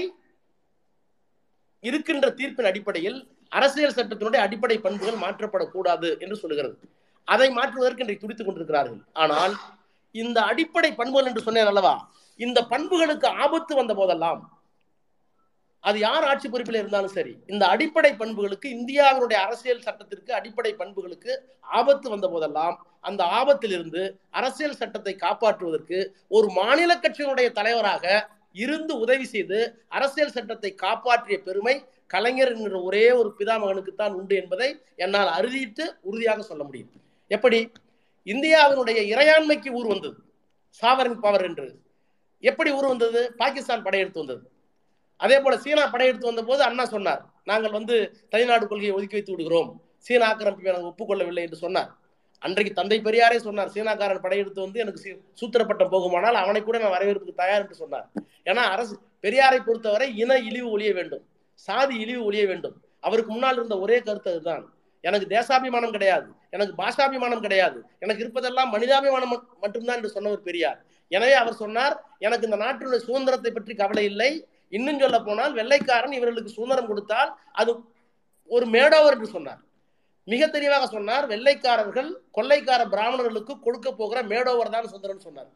இருக்கின்ற தீர்ப்பின் அடிப்படையில் அரசியல் சட்டத்தினுடைய அடிப்படை பண்புகள் மாற்றப்படக்கூடாது என்று சொல்லுகிறது. அதை மாற்றுவதற்கு இன்றைக்கு துடித்துக் கொண்டிருக்கிறார்கள். ஆனால் இந்த அடிப்படை பண்புகள் என்று சொன்னேன் அல்லவா, இந்த பண்புகளுக்கு ஆபத்து வந்த போதெல்லாம், அது யார் ஆட்சி பொறுப்பில் இருந்தாலும் சரி, இந்த அடிப்படை பண்புகளுக்கு, இந்தியாவினுடைய அரசியல் சட்டத்திற்கு அடிப்படை பண்புகளுக்கு ஆபத்து வந்த போதெல்லாம் அந்த ஆபத்திலிருந்து அரசியல் சட்டத்தை காப்பாற்றுவதற்கு ஒரு மாநில கட்சியினுடைய தலைவராக இருந்து உதவி செய்து அரசியல் சட்டத்தை காப்பாற்றிய பெருமை கலைஞர் என்கிற ஒரே ஒரு பிதாமகனுக்குத்தான் உண்டு என்பதை என்னால் அறுதியிட்டு உறுதியாக சொல்ல முடியும். எப்படி இந்தியாவினுடைய இறையாண்மைக்கு ஊர் வந்தது, சாவரின் பவர் என்று எப்படி ஊர் வந்தது? பாகிஸ்தான் படையெடுத்து வந்தது. அதே போல சீனா படையெடுத்து வந்த போது அண்ணா சொன்னார், நாங்கள் தனிநாடு கொள்கையை ஒதுக்கி வைத்து விடுகிறோம், சீனா ஆக்கிரமிப்பை நாங்கள் ஒப்புக்கொள்ளவில்லை என்று சொன்னார். அன்றைக்கு தந்தை பெரியாரே சொன்னார், சீனாக்காரன் படையெடுத்து எனக்கு சூத்திரப்பட்டம் போகுமானால் அவனை கூட நான் வரவேற்புக்கு தயார் என்று சொன்னார். ஏன்னா பெரியாரை பொறுத்தவரை இன இழிவு ஒழிய வேண்டும், சாதி இழிவு ஒழிய வேண்டும். அவருக்கு முன்னால் இருந்த ஒரே கருத்து அதுதான், எனக்கு தேசாபிமானம் கிடையாது, எனக்கு பாஷாபிமானம் கிடையாது, எனக்கு இருப்பதெல்லாம் மனிதாபிமானம் மட்டும்தான் என்று சொன்னவர் பெரியார். எனவே அவர் சொன்னார், எனக்கு இந்த நாட்டினுடைய சுதந்திரத்தை பற்றி கவலை இல்லை, இன்னும் சொல்ல போனால் வெள்ளைக்காரன் இவர்களுக்கு சுதந்திரம் கொடுத்தால் அது ஒரு மேடோவர் என்று சொன்னார். மிக தெளிவாக சொன்னார், வெள்ளைக்காரர்கள் கொள்ளைக்கார பிராமணர்களுக்கு கொடுக்க போகிற மேடோவர் தான் சுதந்திரம் சொன்னார்.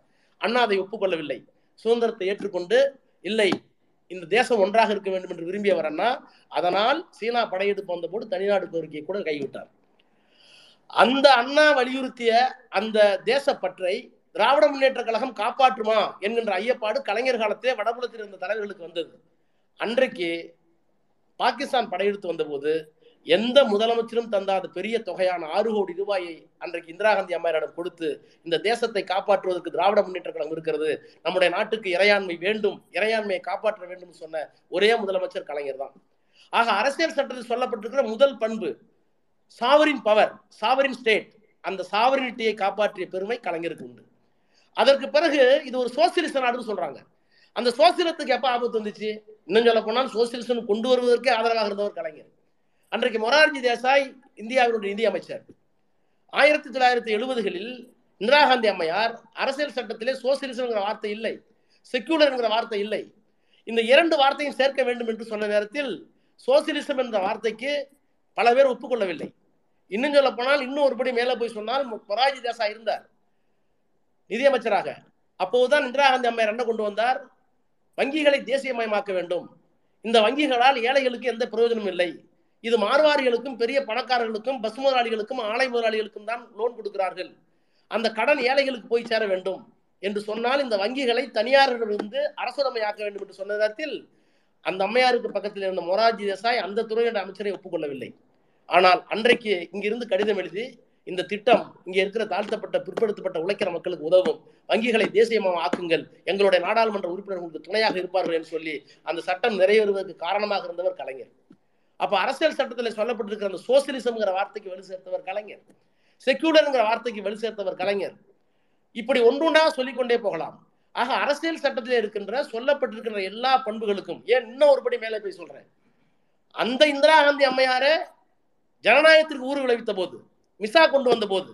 அண்ணா அதை ஒப்புக்கொள்ளவில்லை, சுதந்திரத்தை ஏற்றுக்கொண்டு இல்லை இந்த தேசம் ஒன்றாக இருக்க வேண்டும் என்று விரும்பியவர் அண்ணா. அதனால் சீனா படையெடுப்பு வந்தபோது தனிநாடு கோரிக்கையை கூட கைவிட்டார். அந்த அண்ணா வலியுறுத்திய அந்த தேசப்பற்றை திராவிட முன்னேற்ற கழகம் காப்பாற்றுமா என்கின்ற ஐயப்பாடு கலைஞர் காலத்திலே வடபுலத்தில் இருந்த தலைவர்களுக்கு வந்தது. அன்றைக்கு பாகிஸ்தான் படையெடுத்து வந்தபோது எந்த முதலமைச்சரும் தந்தாத பெரிய தொகையான 6 கோடி ரூபாயை அன்றைக்கு இந்திரா காந்தி அம்மையாரிடம் கொடுத்து இந்த தேசத்தை காப்பாற்றுவதற்கு திராவிட முன்னேற்ற கழகம் இருக்கிறது, நம்முடைய நாட்டுக்கு இறையாண்மை வேண்டும், இறையாண்மையை காப்பாற்ற வேண்டும் சொன்ன ஒரே முதலமைச்சர் கலைஞர் தான். ஆக அரசியல் சட்டத்தில் சொல்லப்பட்டிருக்கிற முதல் பண்பு சாவரின் பவர், சாவரின் ஸ்டேட், அந்த சாவரினிட்டியை காப்பாற்றிய பெருமை கலைஞருக்கு உண்டு. அதற்கு பிறகு இது ஒரு சோசியலிச நாடுன்னு சொல்றாங்க. அந்த சோசியலத்துக்கு எப்ப ஆபத்து வந்துச்சு? இன்னும் சொல்ல போனால் சோசியலிசம் கொண்டு வருவதற்கே ஆதரவாக இருந்தவர் கலைஞர். அன்றைக்கு மொரார்ஜி தேசாய் இந்தியாவினுடைய நிதியமைச்சர். 1970களில் இந்திரா காந்தி அம்மையார் அரசியல் சட்டத்திலே சோசியலிசம்ங்கிற வார்த்தை இல்லை, செக்யூலர்ங்கிற வார்த்தை இல்லை, இந்த 2 வார்த்தையும் சேர்க்க வேண்டும் என்று சொன்ன நேரத்தில் சோசியலிசம் என்ற வார்த்தைக்கு பல பேர் ஒப்புக்கொள்ளவில்லை. இன்னும் சொல்ல போனால் இன்னும் ஒருபடி மேலே போய் சொன்னால் மொரார்ஜி தேசாய் இருந்தார் நிதியமைச்சராக. அப்போதுதான் இந்திரா காந்தி அம்மையார் என்ன கொண்டு வந்தார், வங்கிகளை தேசியமயமாக்க வேண்டும், இந்த வங்கிகளால் ஏழைகளுக்கு எந்த பிரயோஜனம் இல்லை, இது மார்வாரிகளுக்கும் பெரிய பணக்காரர்களுக்கும் பஸ் முதலாளிகளுக்கும் ஆலை முதலாளிகளுக்கும் தான் லோன் கொடுக்கிறார்கள், அந்த கடன் ஏழைகளுக்கு போய் சேர வேண்டும் என்று சொன்னால் இந்த வங்கிகளை தனியாரிடமிருந்து அரசுடமையாக்க வேண்டும் என்று சொன்ன நேரத்தில் அந்த அம்மையாருக்கு பக்கத்தில் இருந்த மொரார்ஜி தேசாய் அந்த துறையிட அமைச்சரை ஒப்புக்கொள்ளவில்லை. ஆனால் அன்றைக்கு இங்கிருந்து கடிதம் எழுதி இந்த திட்டம் இங்கே இருக்கிற தாழ்த்தப்பட்ட பிற்படுத்தப்பட்ட உழைக்கிற மக்களுக்கு உதவும், வங்கிகளை தேசியமாக ஆக்குங்கள், எங்களுடைய நாடாளுமன்ற உறுப்பினர்களுக்கு துணையாக இருப்பார்கள் என்று சொல்லி அந்த சட்டம் நிறைவேறுவதற்கு காரணமாக இருந்தவர் கலைஞர். அப்போ அரசியல் சட்டத்தில் சொல்லப்பட்டிருக்கிற அந்த சோசியலிசம்ங்கிற வார்த்தைக்கு வலு சேர்த்தவர் கலைஞர், செக்யூலர்ங்கிற வார்த்தைக்கு வலு சேர்த்தவர் கலைஞர். இப்படி ஒன்றுண்டாக சொல்லிக்கொண்டே போகலாம். ஆக அரசியல் சட்டத்தில் இருக்கின்ற சொல்லப்பட்டிருக்கிற எல்லா பண்புகளுக்கும் ஏன் இன்னும் ஒருபடி மேலே போய் சொல்றேன், அந்த இந்திரா காந்தி அம்மையாரே ஜனநாயகத்திற்கு ஊறு விளைவித்த போது மிசா கொண்டு வந்த போது,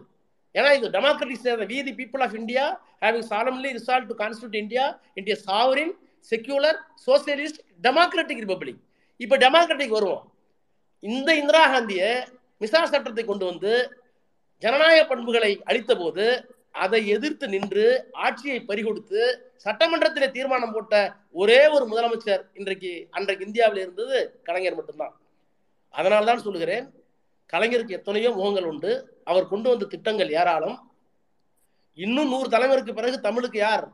ஏன்னா இது democratic we the people of India having solemnly resolved to constitute India in a sovereign secular socialist democratic republic. இப்போ டெமோக்ராட்டிக் வருவோம். இந்த இந்திரா காந்தியை மிசா சட்டத்தை கொண்டு வந்து ஜனநாயக பண்புகளை அளித்த போது அதை எதிர்த்து நின்று ஆட்சியை பறிகொடுத்து சட்டமன்றத்திலே தீர்மானம் போட்ட ஒரே ஒரு முதலமைச்சர் அன்றைக்கு இந்தியாவில் இருந்தது கலைஞர் மட்டும்தான். அதனால்தான் சொல்லுகிறேன், கலைஞருக்கு எத்தனையோ முகங்கள் உண்டு, அவர் கொண்டு வந்த திட்டங்கள் ஏராளம். இன்னும் 100 தலைவருக்கு பிறகு தமிழுக்கு யார்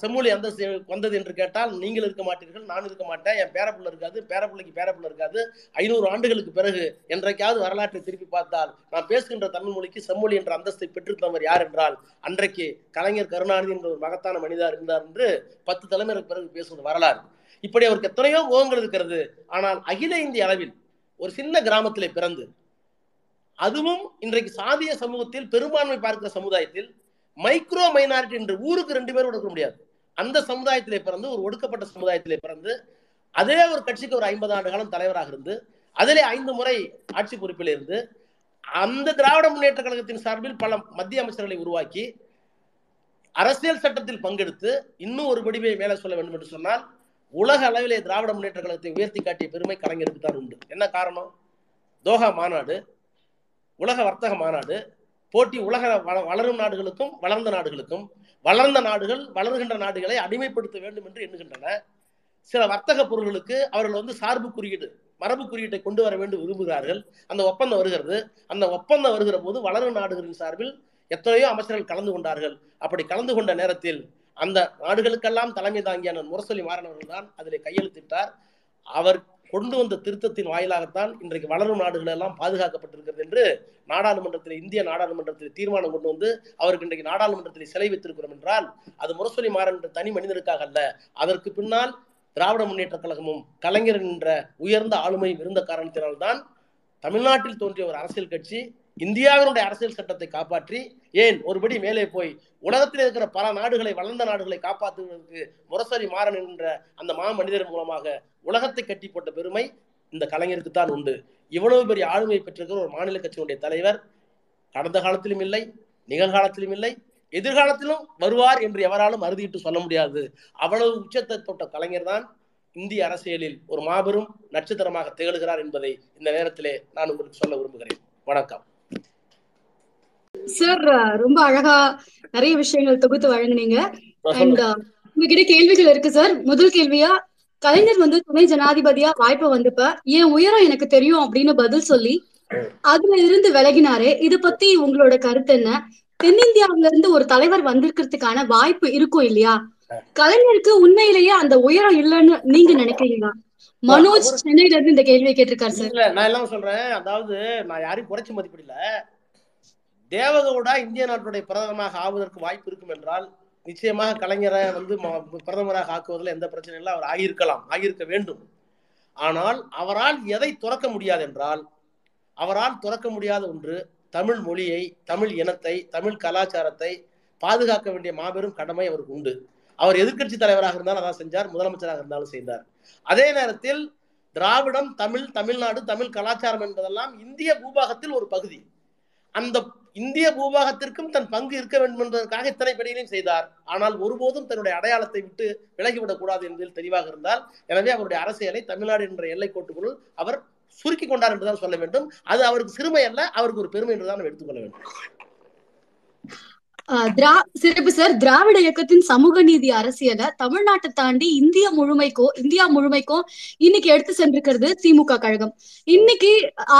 செம்மொழி அந்தஸ்து வந்தது என்று கேட்டால் நீங்கள் இருக்க மாட்டீர்கள், நான் இருக்க மாட்டேன், என் பேரப்பிள்ளை இருக்காது, பேரப்பிள்ளைக்கு பேரப்பிள்ளை இருக்காது. 500 ஆண்டுகளுக்கு பிறகு என்றைக்காவது வரலாற்றை திருப்பி பார்த்தால் நான் பேசுகின்ற தமிழ் மொழிக்கு செம்மொழி என்ற அந்தஸ்தை பெற்றுத்தவர் யார் என்றால் அன்றைக்கு கலைஞர் கருணாநிதி என்ற ஒரு மகத்தான மனிதர் இருந்தார் என்று 10 தலைமுறைக்கு பிறகு பேசுவது வரலாறு. இப்படி அவருக்கு எத்தனையோ முகங்கள் இருக்கிறது. ஆனால் அகில இந்திய அளவில் ஒரு சின்ன கிராமத்திலே பிறந்து, அதுவும் இன்றைக்கு சாதிய சமூகத்தில் பெரும்பான்மை பார்க்கிற சமுதாயத்தில் மைக்ரோ மைனாரிட்டி என்று ஊருக்கு 2 பேரும் ஒடுக்க முடியாது, அந்த சமுதாயத்திலே பிறந்து, ஒரு ஒடுக்கப்பட்ட சமுதாயத்திலே பிறந்து, அதே ஒரு கட்சிக்கு ஒரு 50 ஆண்டு காலம் தலைவராக இருந்து, அதிலே 5 முறை ஆட்சி பொறுப்பில் இருந்து, அந்த திராவிட முன்னேற்ற கழகத்தின் சார்பில் பல மத்திய அமைச்சர்களை உருவாக்கி அரசியல் சட்டத்தில் பங்கெடுத்து இன்னும் ஒரு வடிவை மேலே சொல்ல வேண்டும் என்று சொன்னால் உலக அளவிலே திராவிட முன்னேற்ற கழகத்தை உயர்த்தி காட்டிய பெருமை கலைஞருக்கு தான் உண்டு. என்ன காரணம்? தோஹா மாநாடு, உலக வர்த்தக மாநாடு போட்டி, உலக வளரும் நாடுகளுக்கும் வளர்ந்த நாடுகளுக்கும், வளர்ந்த நாடுகள் வளர்கின்ற நாடுகளை அடிமைப்படுத்த வேண்டும் என்று எண்ணுகின்றன. சில வர்த்தக பொருட்களுக்கு அவர்கள் சார்பு குறியீடு, மரபு குறியீட்டை கொண்டு வர வேண்டும் விரும்புகிறார்கள். அந்த ஒப்பந்தம் வருகிறது. அந்த ஒப்பந்தம் வருகிற போது வளரும் நாடுகளின் சார்பில் எத்தனையோ அமைச்சர்கள் கலந்து கொண்டார்கள். அப்படி கலந்து கொண்ட நேரத்தில் அந்த நாடுகளுக்கெல்லாம் தலைமை தாங்கியான முரசொலி மாறன் அவர்கள் தான் அதில் கையெழுத்திட்டார். அவர் கொண்டு வந்த திருத்தத்தின் வாயிலாகத்தான் இன்றைக்கு வளரும் நாடுகள் எல்லாம் பாதுகாக்கப்பட்டிருக்கிறது என்று நாடாளுமன்றத்தில், இந்திய நாடாளுமன்றத்தில் தீர்மானம் கொண்டு வந்து அவருக்கு இன்றைக்கு நாடாளுமன்றத்தில் சிலை வைத்திருக்கிறோம் என்றால் அது முரசொலி மாறன் என்ற தனி மனிதனுக்காக அல்ல, அதற்கு பின்னால் திராவிட முன்னேற்ற கழகமும் கலைஞர் என்ற உயர்ந்த ஆளுமையும் இருந்த காரணத்தினால்தான் தமிழ்நாட்டில் தோன்றிய ஒரு அரசியல் கட்சி இந்தியாவினுடைய அரசியல் சட்டத்தை காப்பாற்றி, ஏன் ஒருபடி மேலே போய் உலகத்தில் இருக்கிற பல நாடுகளை, வளர்ந்த நாடுகளை காப்பாற்றுவதற்கு முரசொலி மாறன் என்ற அந்த மாமனிதர் மூலமாக உலகத்தை கட்டி போட்ட பெருமை இந்த கலைஞருக்கு தான் உண்டு. இவ்வளவு பெரிய ஆளுமையை பெற்றிருக்கிற ஒரு மாநில கட்சியினுடைய தலைவர் கடந்த காலத்திலும் இல்லை, நிகழ்காலத்திலும் இல்லை, எதிர்காலத்திலும் வருவார் என்று எவராலும் அறுதிட்டு சொல்ல முடியாது. அவ்வளவு உச்சத்தை தொட்ட கலைஞர் தான் இந்திய அரசியலில் ஒரு மாபெரும் நட்சத்திரமாக திகழ்கிறார் என்பதை இந்த நேரத்திலே நான் உங்களுக்கு சொல்ல விரும்புகிறேன். வணக்கம் சார், ரொம்ப அழகா நிறைய விஷயங்கள் தொகுத்து வழங்கினீங்க. உங்ககிட்ட கேள்விகள் இருக்கு சார். முதல் கேள்வியா, கலைஞர் வந்து துணை ஜனாதிபதியா வாய்ப்பை வந்தப்ப என் உயரம் எனக்கு தெரியும் அப்படின்னு பதில் சொல்லி அதுல இருந்து விலகினாரே, இதை பத்தி உங்களோட கருத்து என்ன? தென்னிந்தியாவில இருந்து ஒரு தலைவர் வந்திருக்கிறதுக்கான வாய்ப்பு இருக்கும் இல்லையா? கலைஞருக்கு உண்மையிலேயே அந்த உயரம் இல்லைன்னு நீங்க நினைக்கிறீங்களா? மனோஜ் சென்னையில இருந்து இந்த கேள்வியை கேட்டிருக்காரு சார். நான் எல்லாம் சொல்றேன், அதாவது நான் யாரையும் குறைச்சி மதிப்பிடல. தேவகவுடா இந்திய நாட்டுடைய பிரதமராக ஆவதற்கு வாய்ப்பு இருக்கும் என்றால் நிச்சயமாக கலைஞரை வந்து பிரதமராக ஆக்குவதில் எந்த பிரச்சனையும் இல்லை. அவர் ஆகியிருக்க வேண்டும். ஆனால் அவரால் எதை துறக்க முடியாது என்றால், அவரால் துறக்க முடியாத ஒன்று, தமிழ் மொழியை, தமிழ் இனத்தை, தமிழ் கலாச்சாரத்தை பாதுகாக்க வேண்டிய மாபெரும் கடமை அவருக்கு உண்டு. அவர் எதிர்க்கட்சி தலைவராக இருந்தாலும் அதான் செஞ்சார், முதலமைச்சராக இருந்தாலும் செய்தார். அதே நேரத்தில் திராவிடம், தமிழ், தமிழ்நாடு, தமிழ் கலாச்சாரம் என்பதெல்லாம் இந்திய பூபாகத்தில் ஒரு பகுதி. அந்த இந்திய பூபாகத்திற்கும் தன் பங்கு இருக்க வேண்டும் என்பதற்காக இத்தனை பணிகளையும் செய்தார். ஆனால் ஒருபோதும் தன்னுடைய அடையாளத்தை விட்டு விலகிவிடக் கூடாது என்பதில் தெளிவாக இருந்தார். எனவே அவருடைய அரசியலை தமிழ்நாடு என்ற எல்லைக்கோட்டுக்குள் அவர் சுருக்கி கொண்டார் என்றுதான் சொல்ல வேண்டும். அது அவருக்கு சிறுமை அல்ல, அவருக்கு ஒரு பெருமை என்றுதான் எடுத்துக்கொள்ள வேண்டும். சிறப்பு சார். திராவிட இயக்கத்தின் சமூக நீதி அரசியலை தமிழ்நாட்டை தாண்டி இந்தியா முழுமைக்கோ இன்னைக்கு எடுத்து சென்றிருக்கிறது திமுக கழகம். இன்னைக்கு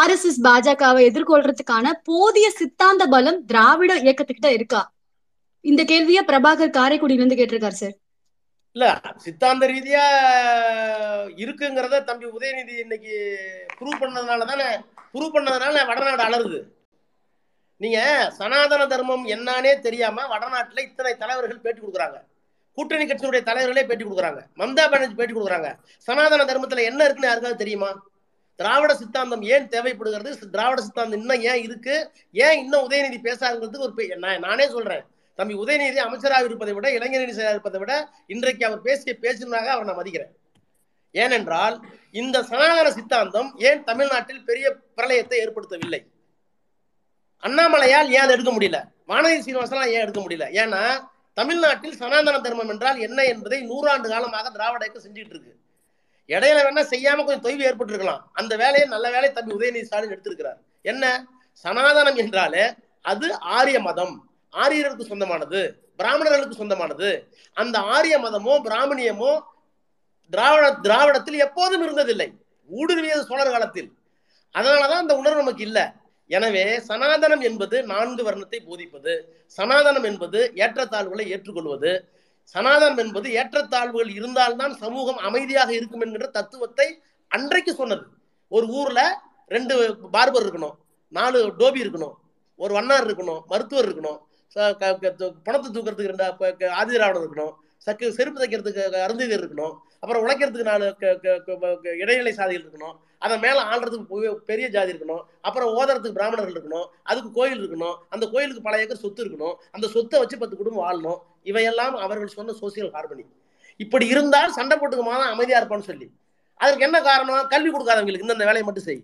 RSS பாஜகவை எதிர்கொள்றதுக்கான போதிய சித்தாந்த பலம் திராவிட இயக்கத்துக்கிட்ட இருக்கா? இந்த கேள்விய பிரபாகர் காரைக்குடியில இருந்து கேட்டிருக்காரு சார். இல்ல, சித்தாந்த ரீதியா இருக்குங்கிறத தம்பி உதயநிதி இன்னைக்கு ப்ரூவ் பண்ணதுனால வடநாடு அலருது. நீங்க சனாதன தர்மம் என்னானே தெரியாம வடநாட்டுல இத்தனை தலைவர்கள் பேட்டி கொடுக்குறாங்க, கூட்டணி கட்சியினுடைய தலைவர்களே பேட்டி கொடுக்குறாங்க, மம்தா பானர்ஜி பேட்டி கொடுக்குறாங்க. சனாதன தர்மத்துல என்ன இருக்குன்னு யாருக்காவது தெரியுமா? திராவிட சித்தாந்தம் ஏன் தேவைப்படுகிறது, திராவிட சித்தாந்தம் இன்னும் ஏன் இருக்கு, ஏன் இன்னும் உதயநிதி பேசாங்கிறதுக்கு ஒரு நானே சொல்றேன், தம்பி உதயநிதி அமைச்சராக இருப்பதை விட, இளைஞரணி செயலாக இருப்பதை விட இன்றைக்கு அவர் பேசினாக அவர் நான் மதிக்கிறேன். ஏனென்றால் இந்த சனாதன சித்தாந்தம் ஏன் தமிழ்நாட்டில் பெரிய பிரளயத்தை ஏற்படுத்தவில்லை? அண்ணாமலையால் ஏன் எடுக்க முடியல, வானதி சீனிவாசனால் ஏன் எடுக்க முடியல? ஏன்னா தமிழ்நாட்டில் சனாதன தர்மம் என்றால் என்ன என்பதை 100 ஆண்டு காலமாக திராவிட இயக்கம் செஞ்சுட்டு இருக்கு. இடையில வேணா செய்யாம கொஞ்சம் தொய்வு ஏற்பட்டிருக்கலாம். அந்த வேலையை நல்ல வேலை தம்பி உதயநிதி ஸ்டாலின் எடுத்திருக்கிறார். என்ன சனாதனம் என்றாலே அது ஆரிய மதம், ஆரியர்களுக்கு சொந்தமானது, பிராமணர்களுக்கு சொந்தமானது. அந்த ஆரிய மதமோ பிராமணியமோ திராவிடத்தில் எப்போதும் இருந்ததில்லை, ஊடுருவியது சோழர் காலத்தில். அதனாலதான் அந்த உணர்வு நமக்கு இல்லை. எனவே சனாதனம் என்பது 4 வர்ணத்தை போதிப்பது, சனாதனம் என்பது ஏற்றத்தாழ்வுகளை ஏற்றுக்கொள்வது, சனாதனம் என்பது ஏற்றத்தாழ்வுகள் இருந்தால்தான் சமூகம் அமைதியாக இருக்கும் என்கிற தத்துவத்தை அன்றைக்கு சொன்னது. ஒரு ஊர்ல 2 பார்பர் இருக்கணும், 4 டோபி இருக்கணும், ஒரு வண்ணார் இருக்கணும், மருத்துவர் இருக்கணும், பணத்தை தூக்கிறதுக்கு 2 ஆதிராவிடம் இருக்கணும், செருப்பு தைக்கிறதுக்கு அருந்ததியர் இருக்கணும், அப்புறம் உழைக்கிறதுக்கு 4 இடைநிலை சாதிகள் இருக்கணும், அதை மேல ஆள்றதுக்கு பெரிய ஜாதி இருக்கணும், அப்புறம் ஓதறதுக்கு பிராமணர்கள் இருக்கணும், அதுக்கு கோயில் இருக்கணும், அந்த கோயிலுக்கு பல ஏக்கர் சொத்து இருக்கணும், அந்த சொத்தை வச்சு 10 குடும்பம் வாழணும். இவையெல்லாம் அவர்கள் சொன்ன சோசியல் ஹார்மனி. இப்படி இருந்தால் சண்டை போட்டுக்குமா தான் அமைதியா இருப்பான்னு சொல்லி, அதற்கு என்ன காரணம்? கல்வி கொடுக்காதவங்களுக்கு இந்த வேலையை மட்டும் செய்.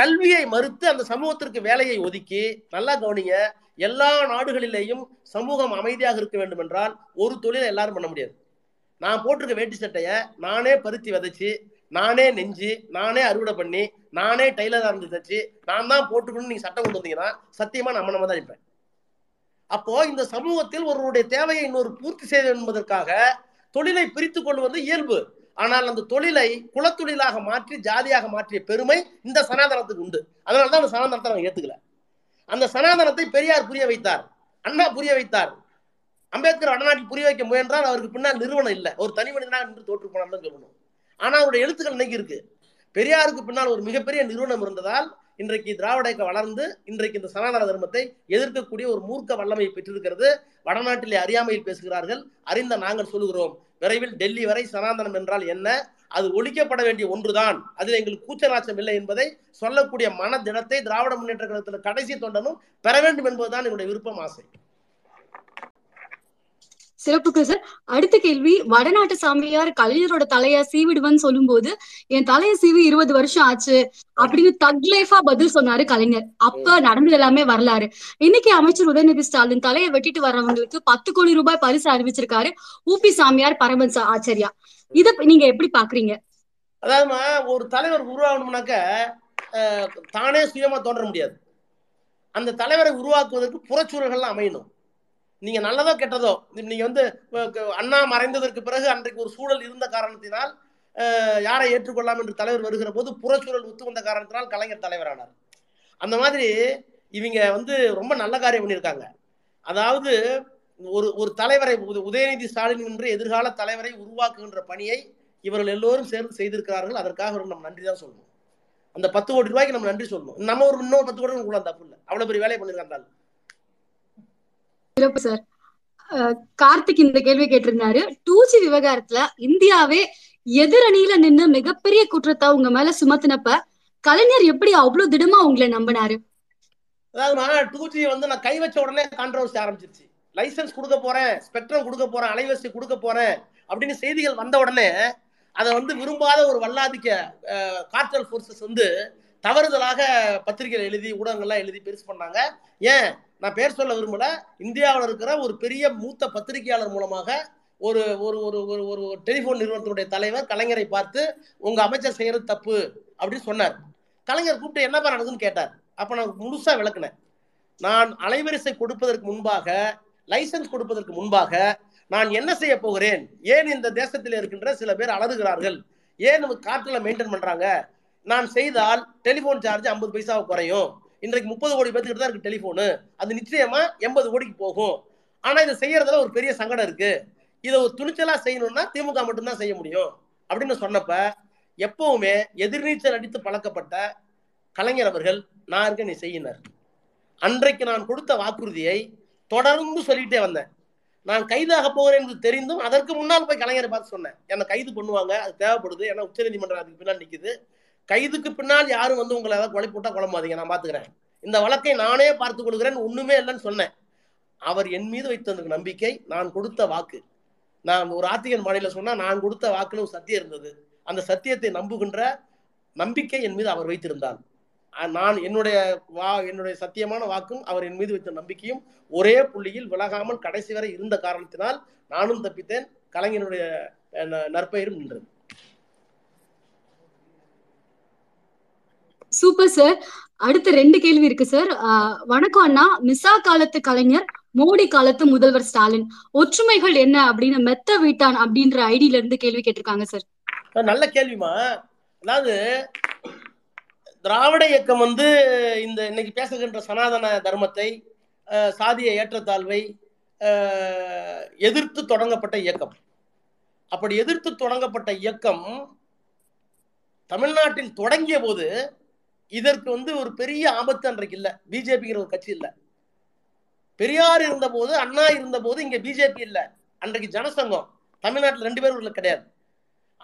கல்வியை மறுத்து அந்த சமூகத்திற்கு வேலையை ஒதுக்கி, நல்லா கவனிங்க, எல்லா நாடுகளிலேயும் சமூகம் அமைதியாக இருக்க வேண்டும் என்றால் ஒரு தொழிலை எல்லாரும் பண்ண முடியாது. நான் போட்டிருக்க வேட்டி சட்டையை நானே பருத்தி விதைச்சி, நானே நெஞ்சு, நானே அறுவடை பண்ணி, நானே டைலராக இருந்து தைச்சு, நான் தான் போட்டுக்கணும்னு நீங்கள் சட்டம் கொண்டு வந்தீங்கன்னா சத்தியமா நம்ம தான் இருப்பேன். அப்போ இந்த சமூகத்தில் ஒருவருடைய தேவையை இன்னொரு பூர்த்தி செய்ய என்பதற்காக தொழிலை பிரித்து கொள்வது இயல்பு. ஆனால் அந்த தொழிலை குலத்தொழிலாக மாற்றி ஜாதியாக மாற்றிய பெருமை இந்த சனாதனத்துக்கு உண்டு. அதனாலதான் அந்த சனாதனத்தை நாங்கள் ஏத்துக்கல. அந்த சனாதனத்தை பெரியார் புரிய வைத்தார், அண்ணா புரிய வைத்தார், அம்பேத்கர் வடநாட்டில் புரிய வைக்க முயன்றால் அவருக்கு பின்னால் நிறுவனம் இல்லை, ஒரு தனி மனிதனாக நின்று தோற்று போனான்னு சொல்லணும். ஆனா அவருடைய எழுத்துக்கள் இன்னைக்கு இருக்கு. பெரியாருக்கு பின்னால் ஒரு மிகப்பெரிய நிறுவனம் இருந்ததால் இன்றைக்கு திராவிட இயக்கம் வளர்ந்து இன்றைக்கு இந்த சனாதன தர்மத்தை எதிர்க்கக்கூடிய ஒரு மூர்க்க வல்லமையை பெற்றிருக்கிறது. வடநாட்டிலே அறியாமையில் பேசுகிறார்கள், அறிந்த நாங்கள் சொல்லுகிறோம். விரைவில் டெல்லி வரை சனாதனம் என்றால் என்ன, அது ஒழிக்கப்பட வேண்டிய ஒன்றுதான், அதில் எங்களுக்கு கூச்சநாச்சம் இல்லை என்பதை சொல்லக்கூடிய மனதிடத்தை திராவிட முன்னேற்ற கழகத்தில் கடைசி தொண்டனும் பெற வேண்டும் என்பதுதான் என்னுடைய விருப்பம், ஆசை. சிறப்புக்கு சார். அடுத்த கேள்வி, வடநாட்டு சாமியார் கலைஞரோட தலையா சீவிடுவன்னு சொல்லும் போது என் தலையை சீவி 20 வருஷம் ஆச்சு அப்படின்னு தக்லைஃபா பதில் சொன்னாரு கலைஞர். அப்ப நடந்தது எல்லாமே வரலாறு. இன்னைக்கு அமைச்சர் உதயநிதி ஸ்டாலின் தலையை வெட்டிட்டு வர்றவங்களுக்கு 10 கோடி ரூபாய் பரிசு அறிவிச்சிருக்காரு. ஊபி சாமியார் பரமன் ஆச்சாரியா, இத நீங்க எப்படி பாக்குறீங்க? அதாவதுமா, ஒரு தலைவர் உருவாகணும்னாக்க தானே சுயமா தோன்ற முடியாது. அந்த தலைவரை உருவாக்குவதற்கு புறச்சூழல்கள் அமையணும். நீங்க நல்லதோ கெட்டதோ, நீங்க வந்து அண்ணா மறைந்ததற்கு பிறகு அன்றைக்கு ஒரு சூழல் இருந்த காரணத்தினால் யாரை ஏற்றுக்கொள்ளலாம் என்று தலைவர் வருகிற போது புறச்சூழல் ஒத்து வந்த காரணத்தினால் கலைஞர் தலைவரானார். அந்த மாதிரி இவங்க வந்து ரொம்ப நல்ல காரியம் பண்ணியிருக்காங்க. அதாவது ஒரு தலைவரை, உதயநிதி ஸ்டாலின் என்று எதிர்கால தலைவரை உருவாக்குகின்ற பணியை இவர்கள் எல்லோரும் சேர்ந்து செய்திருக்கிறார்கள். அதற்காக நம்ம நன்றி தான் சொல்லணும். அந்த 10 கோடி ரூபாய்க்கு நம்ம நன்றி சொல்லணும். நம்ம ஒரு இன்னொரு 10 கோடி கூட அந்த புள்ள அவ்வளவு பெரிய வேலையை பண்ணிருக்காங்க. சிறப்பு சார். கார்த்திக் இந்த கேள்வி கேட்டிருந்தாரு, 2G விவகாரத்துல இந்தியாவே எதிரணியில நின்று மிகப்பெரிய குற்றத்தை உங்க மேல சுமத்தினப்ப கலைஞர் எப்படி அவ்வளவு திடமா உங்களை நம்பினாரு? அதாவது 2G வந்து நான் கை வச்ச உடனே கான்ட்ரவர்சி ஆரம்பிச்சிருச்சு. லைசன்ஸ் கொடுக்க போறேன், ஸ்பெக்ட்ரம் கொடுக்க போறேன், அலைவரிசை கொடுக்க போறேன் அப்படின்னு செய்திகள் வந்த உடனே அதை வந்து விரும்பாத ஒரு வல்லாதிக்க கார்ட்டல் ஃபோர்ஸஸ் வந்து தவறுதலாக பத்திரிகையில் எழுதி ஊடகங்கள்லாம் எழுதி பெருசு பண்ணாங்க. ஏன் நான் பேர் சொல்ல விரும்பல, இந்தியாவில் இருக்கிற ஒரு பெரிய மூத்த பத்திரிகையாளர் மூலமாக ஒரு ஒரு ஒரு ஒரு டெலிஃபோன் நிறுவனத்தினுடைய தலைவர் கலைஞரை பார்த்து உங்க அமைச்சர் செய்யறது தப்பு அப்படின்னு சொன்னார். கலைஞர் கூப்பிட்டு என்னப்பா நடக்குதுன்னு கேட்டார். அப்போ நான் முழுசா விளக்குனேன். நான் அலைவரிசை கொடுப்பதற்கு முன்பாக, லைசன்ஸ் கொடுப்பதற்கு முன்பாக நான் என்ன செய்ய போகிறேன், ஏன் இந்த தேசத்தில் இருக்கின்ற சில பேர் அலறுகிறார்கள், ஏன் காற்றுல மெயின்டைன் பண்றாங்க, நான் செய்தால் டெலிஃபோன் சார்ஜ் 50 பைசாவை குறையும், இன்றைக்கு 30 கோடி பேத்துக்கிட்ட தான் இருக்கு டெலிஃபோனு, அது நிச்சயமா 80 கோடிக்கு போகும், ஆனா இதை செய்யறதுல ஒரு பெரிய சங்கடம் இருக்கு, இதை ஒரு துணிச்சலா செய்யணும்னா திமுக மட்டும்தான் செய்ய முடியும் அப்படின்னு சொன்னப்ப எப்பவுமே எதிர்நீச்சல் அடித்து பழக்கப்பட்ட கலைஞர் அவர்கள் நான் இருக்க நீ செய்யினார். அன்றைக்கு நான் கொடுத்த வாக்குறுதியை தொடர்ந்து சொல்லிட்டே வந்தேன். நான் கைதாக போகிறேன் என்று தெரிந்தும் அதற்கு முன்னால் போய் கலைஞரை பார்த்து சொன்னேன், என்னை கைது பண்ணுவாங்க, அது தேவைப்படுது, ஏன்னா உச்சநீதிமன்றம் அதுக்கு பின்னால் நிற்குது, கைதுக்கு பின்னால் யாரும் வந்து உங்களை ஏதாவது கொலை போட்டால் குழம்பாதீங்க, நான் பார்த்துக்கிறேன், இந்த வழக்கை நானே பார்த்துக் கொள்கிறேன், ஒன்றுமே இல்லைன்னு சொன்னேன். அவர் என் மீது வைத்த நம்பிக்கை, நான் கொடுத்த வாக்கு, நான் ஒரு ஆத்திகன் மாநிலம் சொன்னால் நான் கொடுத்த வாக்குன்னு ஒரு சத்தியம் இருந்தது, அந்த சத்தியத்தை நம்புகின்ற நம்பிக்கை என் மீது அவர் வைத்திருந்தார். நான் என்னுடைய சத்தியமான வாக்கும் அவர் என் மீது வைத்த நம்பிக்கையும் ஒரே புள்ளியில் விலகாமல் கடைசி வரை இருந்த காரணத்தினால் நானும் தப்பித்தேன், கலைஞனுடைய நற்பெயரும் நின்றது. Super sir. அடுத்த 2 கேள்வி இருக்கு சார். வணக்கம் அண்ணா, மிசா காலத்து கலைஞர், மோடி காலத்து முதல்வர் ஸ்டாலின், ஒற்றுமைகள் என்ன அப்படின்னு மெத்த வீட்டான் அப்படின்ற ஐடியில இருந்து கேள்வி கேட்டிருக்காங்க சார். நல்ல கேள்விமா. அதாவது திராவிட இயக்கம் வந்து இந்த இன்னைக்கு பேசுகின்ற சனாதன தர்மத்தை, சாதிய ஏற்றத்தாழ்வை எதிர்த்து தொடங்கப்பட்ட இயக்கம். அப்படி எதிர்த்து தொடங்கப்பட்ட இயக்கம் தமிழ்நாட்டில் தொடங்கிய போது இதற்கு வந்து ஒரு பெரிய ஆபத்து அன்றைக்கு இல்லை. பிஜேபிங்கிற ஒரு கட்சி இல்லை. பெரியார் இருந்த போது, அண்ணா இருந்த போது இங்கே பிஜேபி இல்லை. அன்றைக்கு ஜனசங்கம் தமிழ்நாட்டில் 2 பேர் கிடையாது.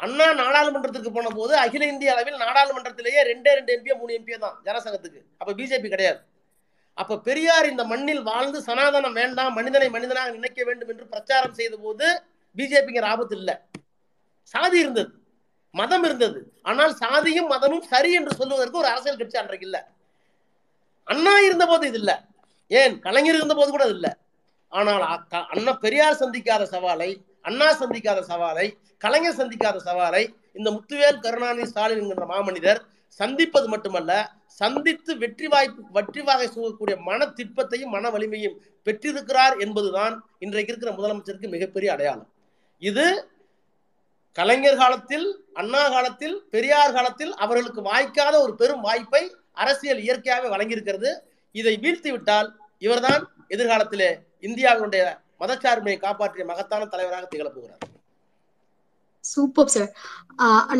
அண்ணா நாடாளுமன்றத்துக்கு போன போது அகில இந்திய அளவில் நாடாளுமன்றத்திலேயே 2 MP 3 MP தான் ஜனசங்கத்துக்கு, அப்ப பிஜேபி கிடையாது. அப்ப பெரியார் இந்த மண்ணில் வாழ்ந்து சனாதனம் வேண்டாம், மனிதனை மனிதனாக நினைக்க வேண்டும் என்று பிரச்சாரம் செய்த போது பிஜேபிங்கிற ஆபத்து இல்லை. சாதி இருந்தது, மதம் இருந்தது, ஆனால் சாதியும் மதமும் சரி என்று சொல்லுவதற்கு ஒரு அரசியல் கட்சி அன்றைக்கு இல்லை. அண்ணா இருந்த போது இது இல்லை, ஏன் கலைஞர் இருந்த போது கூட அது இல்லை. ஆனால் அண்ணா பெரியார் சந்திக்காத சவாலை, அண்ணா சந்திக்காத சவாலை, கலைஞர் சந்திக்காத சவாலை இந்த முத்துவேல் கருணாநிதி ஸ்டாலின் என்கிற மாமனிதர் சந்திப்பது மட்டுமல்ல, சந்தித்து வெற்றி வாகை சூழக்கூடிய மன திட்பத்தையும் மன வலிமையும் பெற்றிருக்கிறார் என்பதுதான் இன்றைக்கு இருக்கிற முதலமைச்சருக்கு மிகப்பெரிய அடையாளம். இது கலைஞர் காலத்தில், அண்ணா காலத்தில், பெரியார் காலத்தில் அவர்களுக்கு வாய்க்காத ஒரு பெரும் வாய்ப்பை அரசியல் இயற்கையாகவே வழங்கியிருக்கிறது. இதை வீழ்த்தி விட்டால் இவர்தான் எதிர்காலத்திலே இந்தியாவினுடைய மதச்சார்பினை காப்பாற்றிய மகத்தான தலைவராக திகழப்போகிறார். Super sir.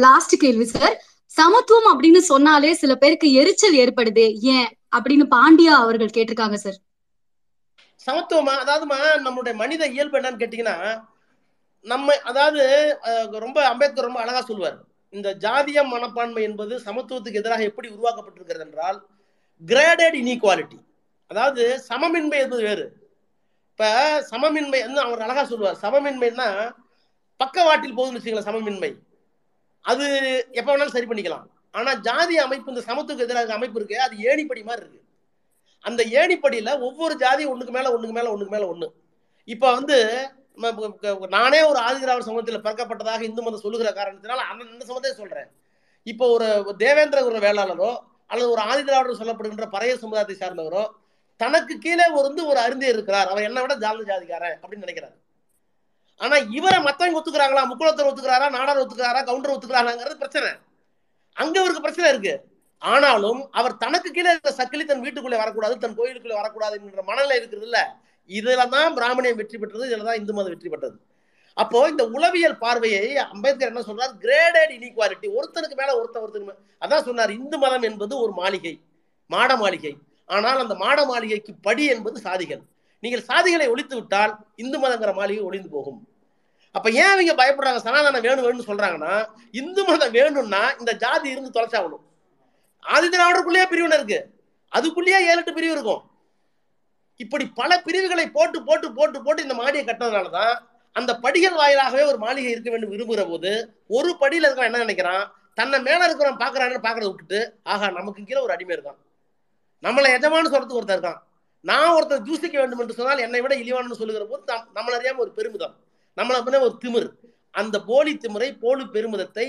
லாஸ்ட் கேள்வி சார். சமத்துவம் அப்படின்னு சொன்னாலே சில பேருக்கு எரிச்சல் ஏற்படுது, ஏன் அப்படின்னு பாண்டியா அவர்கள் கேட்டிருக்காங்க சார். சமத்துவமா, அதாவதுமா நம்மளுடைய மனித இயல்பு என்னன்னு கேட்டீங்கன்னா, நம்ம அதாவது ரொம்ப அம்பேத்கர் ரொம்ப அழகா சொல்லுவார், இந்த ஜாதிய மனப்பான்மை என்பது சமத்துவத்துக்கு எதிராக எப்படி உருவாக்கப்பட்டிருக்கிறது என்றால் கிரேடட் இன்இக்வாலிட்டி, அதாவது சமமின்மை என்பது வேறு. இப்ப சமமின்மை வந்து அவர் அழகா சொல்லுவார். சமமின்மைன்னா பக்கவாட்டில் போகுதுன்னு வச்சுக்கலாம். சமமின்மை அது எப்ப வேணாலும் சரி பண்ணிக்கலாம். ஆனா ஜாதி அமைப்பு, இந்த சமத்துவத்துக்கு எதிராக அமைப்பு இருக்கு, அது ஏணிப்படி மாதிரி இருக்கு. அந்த ஏணிப்படியில ஒவ்வொரு ஜாதி ஒண்ணுக்கு மேல ஒண்ணுக்கு மேல ஒண்ணுக்கு மேல ஒண்ணு. இப்ப வந்து நானே ஒரு ஆதிதிராவிட சமூகத்தில் பிறக்கப்பட்டதாக இந்து மதம் சொல்லுகிற காரணத்தினால அந்த சமூகத்தை சொல்றேன். இப்போ ஒரு தேவேந்திர குரு வேளாளரோ அல்லது ஒரு ஆதிதிராவிடர் சொல்லப்படுகின்ற பறைய சமுதாயத்தை சார்ந்தவரோ தனக்கு கீழே ஒரு அருந்தியர் இருக்கிறார், அவர் என்னை விட தாழ்ந்த ஜாதிக்காரன் அப்படின்னு நினைக்கிறாரு. ஆனா இவரை மத்தவங்க ஒத்துக்கிறாங்களா, முக்குளத்தர் ஒத்துக்கிறாரா, நாடார் ஒத்துக்கிறாரா, கவுண்டர் ஒத்துக்கிறாராங்கிறது பிரச்சனை. அங்க அவருக்கு பிரச்சனை இருக்கு. ஆனாலும் அவர் தனக்கு கீழே இருக்கிற சக்கிலி தன் வீட்டுக்குள்ளே வரக்கூடாது, தன் கோயிலுக்குள்ளே வரக்கூடாது என்கிற மனநிலை இருக்கிறது இல்ல. இதுல தான் பிராமணியம் வெற்றி பெற்றது, இதுல தான் இந்து மதம் வெற்றி பெற்றது. அப்போ இந்த உளவியல் பார்வையை அம்பேத்கர் என்ன சொல்றார், கிரேடட் இன்இக்வாலிட்டி, ஒருத்தனுக்கு மேல ஒருத்தருக்கு. அதான் சொன்னார், இந்து மதம் என்பது ஒரு மாளிகை, மாட மாளிகை. ஆனால் அந்த மாட மாளிகைக்கு படி என்பது சாதிகள். நீங்கள் சாதிகளை ஒழித்து விட்டால் இந்து மதங்கிற மாளிகை ஒழிந்து போகும். அப்ப ஏன் இவங்க பயப்படுறாங்க? சனாதனம் வேணும் வேணும்னு சொல்றாங்கன்னா, இந்து மதம் வேணும்னா இந்த ஜாதி இருந்து தொலைச்சாகணும். ஆதிதிராவிடருக்குள்ளேயே பிரிவினை இருக்கு, அதுக்குள்ளேயே 7-8 பிரிவு இருக்கும். இப்படி பல பிரிவுகளை போட்டு போட்டு போட்டு போட்டு இந்த மாளிகை கட்டினதுனாலதான் அந்த படிகள் வாயிலாகவே ஒரு மாளிகை இருக்க வேண்டும் விரும்புகிற போது ஒரு படியில இருக்கான் என்ன நினைக்கிறான், தன்னை மேல இருக்கிறவன் பாக்குறான்னு பாக்குறத விட்டுட்டு, ஆகா நமக்கு கீழே ஒரு அடிமை இருக்கான், நம்மளை எஜமானு சொல்றதுக்கு ஒருத்தர் இருக்கான், நான் ஒருத்தர் தூசிக்க வேண்டும் என்று சொன்னால் என்னை விட இழிவானு சொல்லுகிற போது நம்மள அறியாம ஒரு பெருமிதம், நம்மளை பின்ன ஒரு திமிர். அந்த போலி திமிரை, போலி பெருமிதத்தை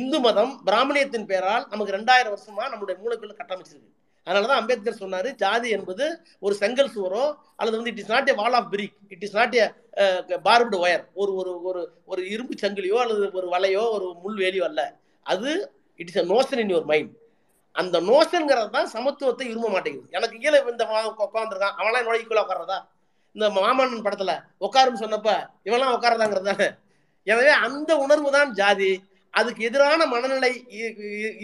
இந்து மதம் பிராமணியத்தின் பெயரால் நமக்கு 2000 வருஷமா நம்முடைய மூளைக்குள்ள கட்டமைச்சிருக்கு. அதனாலதான் அம்பேத்கர் சொன்னாரு, ஜாதி என்பது ஒரு செங்கல் சுவரோ அல்லது வந்து it is not a wall of brick, it is not a barbed wire, ஒரு இரும்பு சங்கிலியோ அல்லது ஒரு வலையோ ஒரு முள்வேலியோ அல்ல. அது it is a notion in your mind. அந்த நோஷன்கிறது தான் சமத்துவத்தை விரும்ப மாட்டேங்குது. எனக்கு கீழே இந்த உட்காந்துருக்கான், அவனா என்னோட ஈக்குவலா உட்கார்றதா? இந்த மாமன்னன் படத்துல உட்காருன்னு சொன்னப்ப இவெல்லாம் உட்காரதாங்கிறதானே. எனவே அந்த உணர்வு தான் ஜாதி. அதுக்கு எதிரான மனநிலை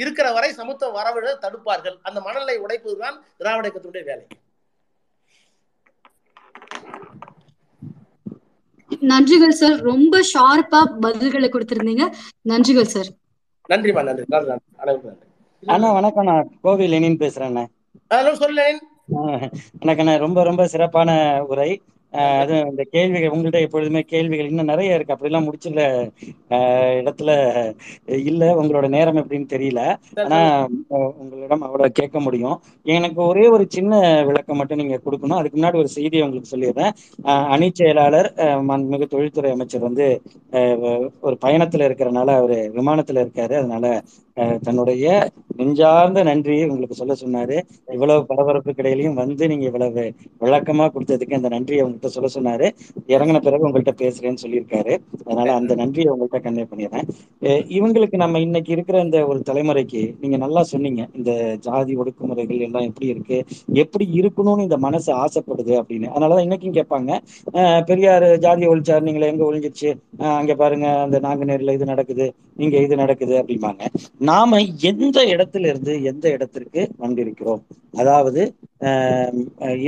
இருக்கிற வரை சமத்துவம் வரவிட தடுப்பார்கள். அந்த மனநிலை உடைப்பதுதான் திராவிட இயக்கத்தினுடைய வேலை. நன்றிகள் சார், ரொம்ப ஷார்ப்பா பதில்களை கொடுத்திருந்தீங்க. நன்றிகள் சார். நன்றிமா, நன்றி. அண்ணா வணக்கம், நான் கோவில் லெனின் பேசுறேன். அண்ணா ரொம்ப ரொம்ப சிறப்பான உரை. அது இந்த கேள்விகள் உங்கள்கிட்ட எப்பொழுதுமே கேள்விகள் இன்னும் நிறைய இருக்கு, அப்படிலாம் முடிச்சுள்ள இடத்துல இல்ல. உங்களோட நேரம் எப்படின்னு தெரியல, ஆனா உங்களிடம் அவ்வளவு கேட்க முடியும். எனக்கு ஒரே ஒரு சின்ன விளக்கம் மட்டும் நீங்க கொடுக்கணும். அதுக்கு முன்னாடி ஒரு செய்தியை உங்களுக்கு சொல்லிடுறேன். அணி செயலாளர் மாண்புமிகு தொழில்துறை அமைச்சர் வந்து ஒரு பயணத்துல இருக்கிறனால அவரு விமானத்துல இருக்காரு. அதனால தன்னுடைய நெஞ்சார்ந்த நன்றியை உங்களுக்கு சொல்ல சொன்னாரு. இவ்வளவு பரபரப்புக்கு இடையிலையும் வந்து நீங்க இவ்வளவு விளக்கமா கொடுத்ததுக்கு அந்த நன்றியை உங்கள்கிட்ட சொல்ல சொன்னாரு. இறங்கின பிறகு உங்கள்கிட்ட பேசுறேன்னு சொல்லியிருக்காரு. அதனால அந்த நன்றியை உங்கள்கிட்ட கன்வே பண்ணிடுறேன். இவங்களுக்கு நம்ம இன்னைக்கு இருக்கிற இந்த ஒரு தலைமுறைக்கு நீங்க நல்லா சொன்னீங்க, இந்த ஜாதி ஒடுக்குமுறைகள் எல்லாம் எப்படி இருக்கு, எப்படி இருக்கணும்னு இந்த மனசு ஆசைப்படுது அப்படின்னு. அதனாலதான் இன்னைக்கும் கேட்பாங்க, பெரியார் ஜாதியை ஒழிச்சாரு, நீங்களே எங்க ஒழிஞ்சிருச்சு, அங்க பாருங்க அந்த நாங்குநேரில் இது நடக்குது, நீங்க இது நடக்குது அப்படிம்பாங்க. நாம எந்த இடத்துல இருந்து எந்த இடத்திற்கு வந்திருக்கிறோம், அதாவது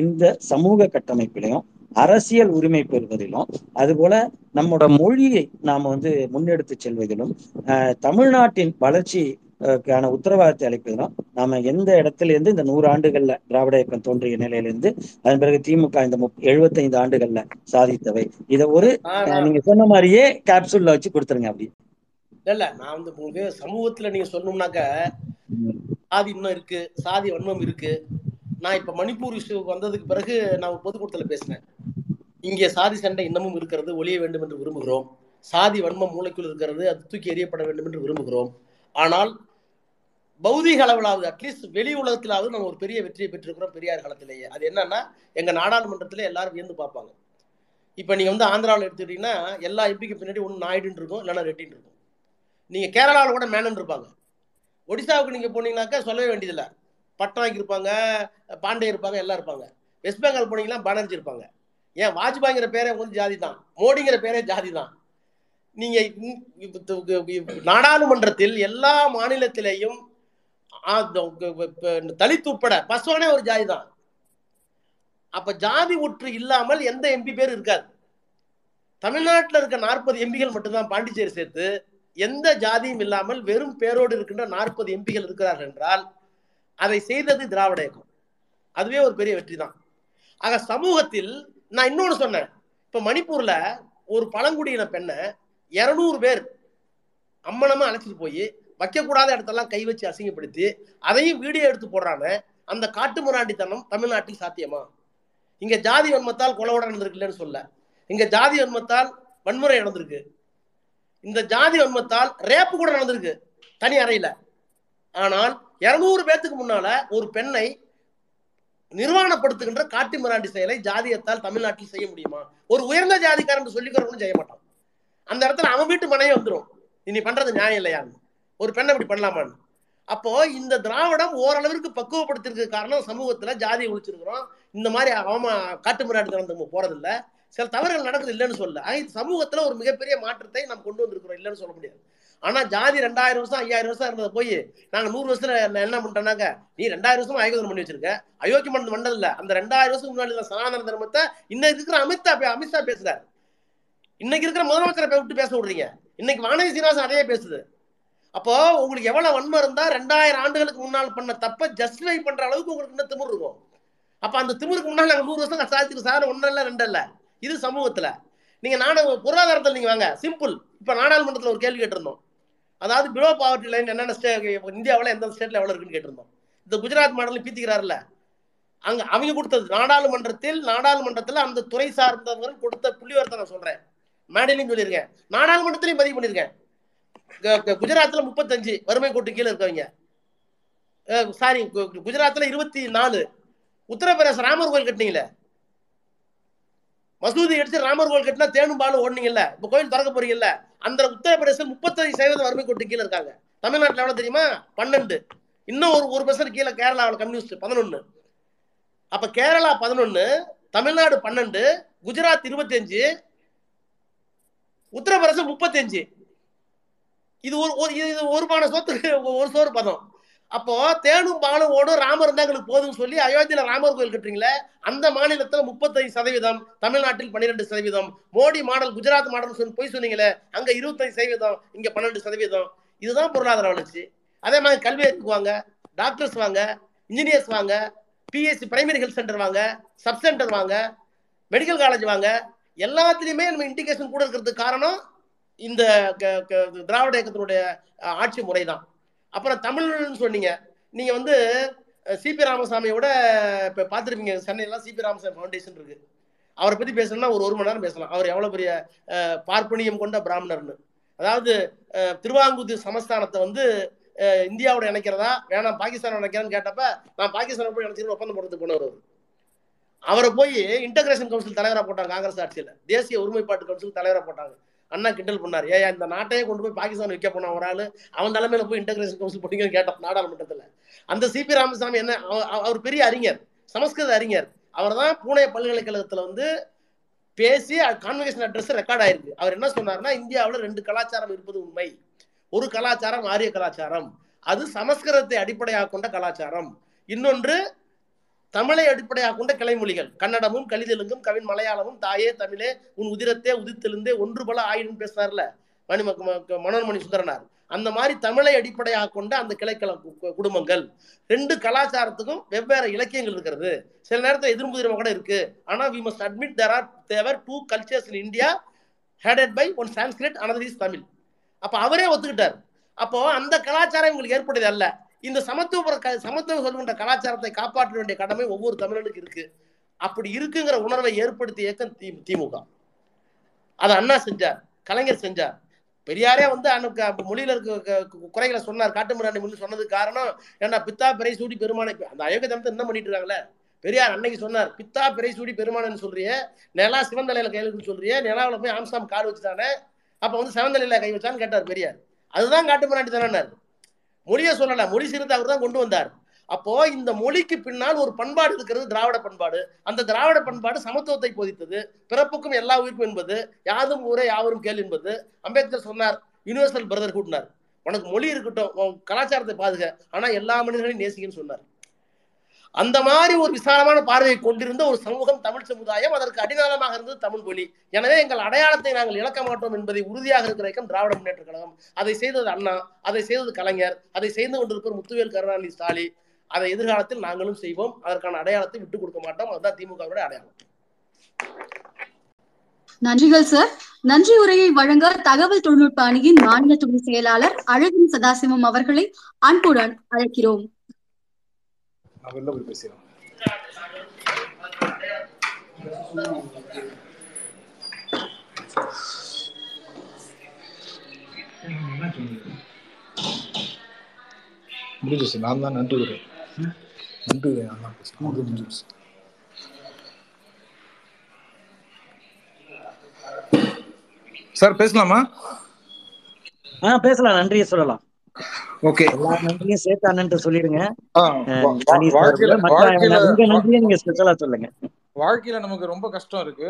இந்த சமூக கட்டமைப்பிலையும் அரசியல் உரிமை பெறுவதிலும் அதுபோல நம்மோட மொழியை நாம வந்து முன்னெடுத்து செல்வதிலும் தமிழ்நாட்டின் வளர்ச்சி ான உத்தரவாதத்தை அளிப்பதும் நாம எந்த இடத்துல இருந்து இந்த 100 ஆண்டுகள்ல திராவிட இயக்கம் தோன்றிய நிலையிலிருந்து அதன் பிறகு திமுக இந்த 75 ஆண்டுகள்ல சாதித்தவை, இத ஒரு நீங்க சொன்ன மாதிரியே கேப்சூல்ல வச்சு கொடுத்துருங்க. அப்படி இல்ல, நான் வந்து உங்களுக்கு சமூகத்துல நீங்க சொன்னோம்னாக்க சாதி இன்னும் இருக்கு, சாதி வன்மம் இருக்கு. நான் இப்ப மணிப்பூர் இஷ்யூக்கு வந்ததுக்கு பிறகு நான் பொதுக்கூட்டத்துல பேசினேன், இங்கே சாதி சண்டை இன்னமும் இருக்கிறது, ஒழிய வேண்டும் என்று விரும்புகிறோம், சாதி வன்மம் மூளைக்குள் இருக்கிறது, அது தூக்கி எறியப்பட வேண்டும் என்று விரும்புகிறோம். ஆனால் பௌதிக அளவிலாவது அட்லீஸ்ட் வெளி உலகத்திலாவது நம்ம ஒரு பெரிய வெற்றியை பெற்றிருக்கிறோம் பெரியார் காலத்திலேயே. அது என்னன்னா, எங்க நாடாளுமன்றத்துல எல்லாரும் வியந்து பார்ப்பாங்க. இப்ப நீங்க வந்து ஆந்திராவில் எடுத்துக்கிட்டீங்கன்னா எல்லா எம்பிக்கு பின்னாடி ஒன்று நாயுடுன்னு இருக்கும், இல்லைன்னா ரெட்டின்னு இருக்கும். நீங்க கேரளாவில் கூட மேனன் இருப்பாங்க. ஒடிசாவுக்கு நீங்க போனீங்கன்னாக்கா சொல்லவே வேண்டியதில்லை, பட்னாய்க்கு இருப்பாங்க, பாண்டே இருப்பாங்க, எல்லாம் இருப்பாங்க. வெஸ்ட் பெங்கால் போனீங்கன்னா பானர்ஜி இருப்பாங்க. ஏன், வாஜ்பாய்ங்கிற பேரே வந்து ஜாதி தான், மோடிங்கிற பேரே ஜாதி தான். நீங்க நாடாளுமன்றத்தில் எல்லா மாநிலத்திலையும் தலித் உட்பட பசுவானே ஒரு ஜாதி தான். அப்ப ஜாதி ஒற்று இல்லாமல் எந்த எம்பி பேர் இருக்காது. தமிழ்நாட்டில் இருக்க 40 எம்பிகள் மட்டும்தான் பாண்டிச்சேரி சேர்த்து எந்த ஜாதியும் இல்லாமல் வெறும் பேரோடு இருக்கின்ற 40 எம்பிகள் இருக்கிறார்கள் என்றால் அதை செய்தது திராவிட இயக்கம். அதுவே ஒரு பெரிய வெற்றி தான். ஆக சமூகத்தில் நான் இன்னொன்னு சொன்னேன், இப்ப மணிப்பூர்ல ஒரு பழங்குடியின பெண்ணை 200 பேர் அம்மனமா அழைச்சிட்டு போய் வைக்கக்கூடாத இடத்தெல்லாம் கை வச்சு அசிங்கப்படுத்தி அதையும் வீடியோ எடுத்து போடுறாங்க. அந்த காட்டு முராண்டித்தனம் தமிழ்நாட்டில் சாத்தியமா? இங்க ஜாதி வன்மத்தால் கொலை நடந்திருக்கு இல்லைன்னு சொல்ல, இங்க ஜாதி வன்மத்தால் வன்முறை நடந்திருக்கு, இந்த ஜாதி வன்மத்தால் ரேப்பு கூட நடந்திருக்கு தனி அறையில. ஆனால் 200 பேர்த்துக்கு முன்னால ஒரு பெண்ணை நிர்வாணப்படுத்துகின்ற காட்டு மிராண்டி செயலை ஜாதியத்தால் தமிழ்நாட்டில் செய்ய முடியுமா? ஒரு உயர்ந்த ஜாதிக்காரன் சொல்லிக்கிறவனும் செய்ய மாட்டான். அந்த இடத்துல அவன் வீட்டு மனைவி வந்துடும், இனி பண்றது நியாயம் இல்லையான்னு, ஒரு பெண்ணை இப்படி பண்ணலாமான்னு. அப்போ இந்த திராவிடம் ஓரளவிற்கு பக்குவப்படுத்திருக்க காரணம் சமூகத்துல ஜாதியை ஒழிச்சிருக்கிறோம், இந்த மாதிரி காட்டு மிராண்டி தனத்துக்கு போறதில்லை, சில தவறுகள் நடக்குது இல்லைன்னு சொல்ல. இது சமூகத்துல ஒரு மிகப்பெரிய மாற்றத்தை நாம் கொண்டு வந்திருக்கிறோம் இல்லைன்னு சொல்ல முடியாது. ஆனா ஜாதி 2000 வருஷம் 5,000 வருஷம் இருந்ததை போய் நாங்க 100 வருஷத்துல என்ன பண்ணிட்டோம்னாக்க, நீ 2000 வருஷமா ஆயோகம் பண்ணி வச்சிருக்க, அயோக்கியம் பண்ணது மண்டல இல்ல, அந்த 2000 வருஷத்துக்கு முன்னாடி சனாதன தர்மத்தை இன்னைக்கு இருக்கிற அமித்ஷா பேசுறாரு, இன்னைக்கு இருக்கிற முதலமைச்சரை விட்டு பேச விடுறீங்க, இன்னைக்கு வானதி சீனிவாசன் அதையே பேசுது. அப்போ உங்களுக்கு எவ்வளவு வன்மம் இருந்தா 2000 ஆண்டுகளுக்கு முன்னால் பண்ண தப்ப ஜஸ்டிஃபை பண்ற அளவுக்கு உங்களுக்கு இன்னும் திமிர் இருக்கும். அப்ப அந்த திமிருக்கு முன்னாள் நாங்க 100 வருஷம் சாதிச்சிருக்கோம் சார், 1 அல்ல 2 அல்ல. இது சமூகத்துல நீங்க பொருளாதாரத்தில் நீங்க வாங்க சிம்பிள். இப்ப நாடாளுமன்றத்தில் ஒரு கேள்வி கேட்டிருந்தோம், அதாவது பிலோ பாவர்ட்டி லைன் என்னென்ன இந்தியாவில் எந்த ஸ்டேட்ல எவ்வளவு இருக்குன்னு கேட்டிருந்தோம். இந்த குஜராத் மாடல் பீத்திக்கிறாருல்ல, அங்க அவங்க கொடுத்தது நாடாளுமன்றத்தில் அந்த துறை சார்ந்தவர்கள் கொடுத்த புள்ளிவரத்தை நான் சொல்றேன், மேடையிலையும் சொல்லியிருக்கேன், நாடாளுமன்றத்திலையும் பதிவு பண்ணியிருக்கேன். குஜராத்ல 35 வறுமை கோட்டு கீழே இருக்கவங்க, சாரி குஜராத்ல 24. உத்தரப்பிரதேச ராமர் கோயில் கட்டினீங்களே, மசூதி அடிச்சு ராமர் கோயில் கட்டினா தேனும் பாலும் ஓடுனீங்கல்ல, இப்ப கோயில் திறக்க போறீங்கல்ல, அந்த உத்தரப்பிரதேசம் 35% வறுமை கோட்டு கீழே இருக்காங்க. தமிழ்நாட்டில் எவ்வளவு தெரியுமா? 12. இன்னும் ஒரு 1% கீழே கேரளாவில் கம்யூனிஸ்ட் 11. அப்ப கேரளா 11, தமிழ்நாடு 12, குஜராத் 25, உத்தரப்பிரதேசம் 35. இது ஒரு பான சோத்துக்கு ஒரு சோறு பதம். அப்போ தேனும் பாலும் ஓடும் ராமர் தான் எங்களுக்கு போதும்னு சொல்லி அயோத்தியில ராமர் கோயில் கட்டுறீங்களே, அந்த மாநிலத்துல 35%, தமிழ்நாட்டில் 12%, மோடி மாடல் குஜராத் மாடல் சொல்லி போய் சொன்னீங்களே அங்க 25%, இங்க 12%. இதுதான் பொருளாதார வளர்ச்சி. அதே மாதிரி கல்வி எடுத்துக்குவாங்க, டாக்டர்ஸ் வாங்க, இன்ஜினியர்ஸ் வாங்க, பிஎஸ்சி பிரைமரி ஹெல்த் சென்டர் வாங்க, சப் சென்டர் வாங்க, மெடிக்கல் காலேஜ் வாங்க, எல்லாத்துலயுமே நம்ம இன்டிகேஷன் கூட இருக்கிறதுக்கு காரணம் இந்த திராவிட இயக்கத்தினுடைய ஆட்சி முறை தான். அப்புறம் தமிழ்னு சொன்னீங்க, நீங்க சிபி ராமசாமியோட இப்ப பாத்திருப்பீங்க, சென்னையில சிபி ராமசாமி ஃபவுண்டேஷன் இருக்கு, அவரை பத்தி பேசணும்னா ஒரு 1 மணி நேரம் பேசலாம். அவர் எவ்வளவு பெரிய பார்ப்பனியம் கொண்ட பிராமணர்னு, அதாவது திருவாங்கூர் சமஸ்தானத்தை இந்தியாவோட இணைக்கிறதா வேணாம் பாகிஸ்தானோட இணைக்கிறேன்னு கேட்டப்ப நான் பாகிஸ்தானோட போய் இணைச்சிருக்க ஒப்பந்தம் போடுறதுக்கு போனவர். அவரை போய் இன்டகிரேஷன் கவுன்சில் தலைவராக போட்டாங்க காங்கிரஸ் ஆட்சியில, தேசிய ஒருமைப்பாட்டு கவுன்சில் தலைவராக போட்டாங்க. அண்ணா கிண்டல் பண்ணார், ஏன் இந்த நாட்டையே கொண்டு போய் பாகிஸ்தான் வைக்க போன ஒரு ஆள் அவன் தலைமையில போய் இன்டகிரேஷன் கவுன்சில் போட்டீங்கன்னு கேட்டான் நாடாளுமன்றத்தில். அந்த சிபி ராமசாமி என்ன, அவர் பெரிய அறிஞர், சமஸ்கிருத அறிஞர், அவர் தான் பூனே பல்கலைக்கழகத்தில் பேசி கான்வெகேஷன் அட்ரஸ் ரெக்கார்ட் ஆயிருக்கு. அவர் என்ன சொன்னார்னா, இந்தியாவில் 2 கலாச்சாரம் இருப்பது உண்மை, ஒரு கலாச்சாரம் ஆரிய கலாச்சாரம், அது சமஸ்கிருதத்தை அடிப்படையாக கொண்ட கலாச்சாரம், இன்னொன்று தமிழை அடிப்படையாக கொண்ட கிளைமொழிகள், கன்னடமும் கலிதெலுங்கும் கவின் மலையாளமும் தாயே தமிழே உன் உதிரத்தே உதித்தெழுந்தே ஒன்று பல ஆயிடும் பேசினார்ல மனோன்மணி சுந்தரனார், அந்த மாதிரி தமிழை அடிப்படையாக கொண்ட அந்த கிளைக்கல குடும்பங்கள். 2 கலாச்சாரத்துக்கும் வெவ்வேறு இலக்கியங்கள் இருக்கிறது, சில நேரத்தில் எதிர்முதிரமா கூட இருக்கு. ஆனா we must admit there are 2 cultures in India headed by one Sanskrit, another is Tamil. அப்ப அவரே ஒத்துக்கிட்டார். அப்போ அந்த கலாச்சாரம் உங்களுக்கு ஏற்படுது அல்ல, இந்த சமத்துவம் சொல்கின்ற கலாச்சாரத்தை காப்பாற்ற வேண்டிய கடமை ஒவ்வொரு தமிழனுக்கு இருக்கு. அப்படி இருக்குங்கிற உணர்வை ஏற்படுத்திய இயக்கம் திமுக. அதை அண்ணா செஞ்சார், கலைஞர் செஞ்சார், பெரியாரே மொழியில இருக்க குறைகளை சொன்னார், காட்டுமிராண்டி மொழி சொன்னதுக்கு காரணம் ஏன்னா பித்தா பிறை சூடி பெருமானை, அந்த அயோக்கிய தனத்தை என்ன பண்ணிட்டு இருக்காங்களே. பெரியார் அன்னைக்கு சொன்னார், பித்தா பிறை சூடி பெருமானன்னு சொல்றியே, நிலா சிவந்தலையில கையிலுன்னு சொல்றியே, நிலாவில போய் ஆம்சாம் கால் வச்சுட்டானே அப்ப சிவந்தலையில கை வச்சான்னு கேட்டார் பெரியார், அதுதான் காட்டுமிராண்டி தானார். மொழியை சொல்லல, மொழி சீர்திருத்தம் அவர் தான் கொண்டு வந்தார். அப்போ இந்த மொழிக்கு பின்னால் ஒரு பண்பாடு இருக்கிறது, திராவிட பண்பாடு. அந்த திராவிட பண்பாடு சமத்துவத்தை போதித்தது, பிறப்புக்கும் எல்லா உயிர்க்கும் என்பது, யாதும் ஊரே யாவரும் கேள் என்பது. அம்பேத்கர் சொன்னார், யூனிவர்சல் பிரதர்ஹுட்னார், உனக்கு மொழி இருக்கட்டும் கலாச்சாரத்தை பாதுகா, ஆனா எல்லா மனிதர்களையும் நேசிக்கன்னு சொன்னார். அந்த மாதிரி ஒரு விசாலமான பார்வையை கொண்டிருந்த ஒரு சமூகம் தமிழ் சமுதாயம், அதற்கு அடிநாதமாக இருந்தது தமிழ் மொழி. எனவே எங்கள் அடையாளத்தை நாங்கள் இழக்க மாட்டோம் என்பதை உறுதியாக இருக்கிற இயக்கம் திராவிட முன்னேற்ற கழகம். அதை செய்தது அண்ணா, அதை செய்தது கலைஞர், அதை செய்து கொண்டிருப்பவர் முத்துவேல் கருணாநிதி ஸ்டாலின். அதை எதிர்காலத்தில் நாங்களும் செய்வோம், அதற்கான அடையாளத்தை விட்டுக் கொடுக்க மாட்டோம். அதுதான் திமுகவுடைய அடையாளம். நன்றிகள் சார். நன்றி உரையை வழங்க தகவல் தொழில்நுட்ப அணியின் மாநில துணை செயலாளர் அழகின் சதாசிவம் அவர்களை அன்புடன் அழைக்கிறோம். முடிஞ்சிச்சு. நான் தான் நன்றி உரை நன்றி உரை நான் முடிஞ்சிச்சு. சார் பேசலாமா? பேசலாம். நன்றியை சொல்லலாம். ஓகே, நன்றியும் சேர்த்து அண்ணன் சொல்லிடுங்க. வாழ்க்கையில நமக்கு ரொம்ப கஷ்டம் இருக்கு.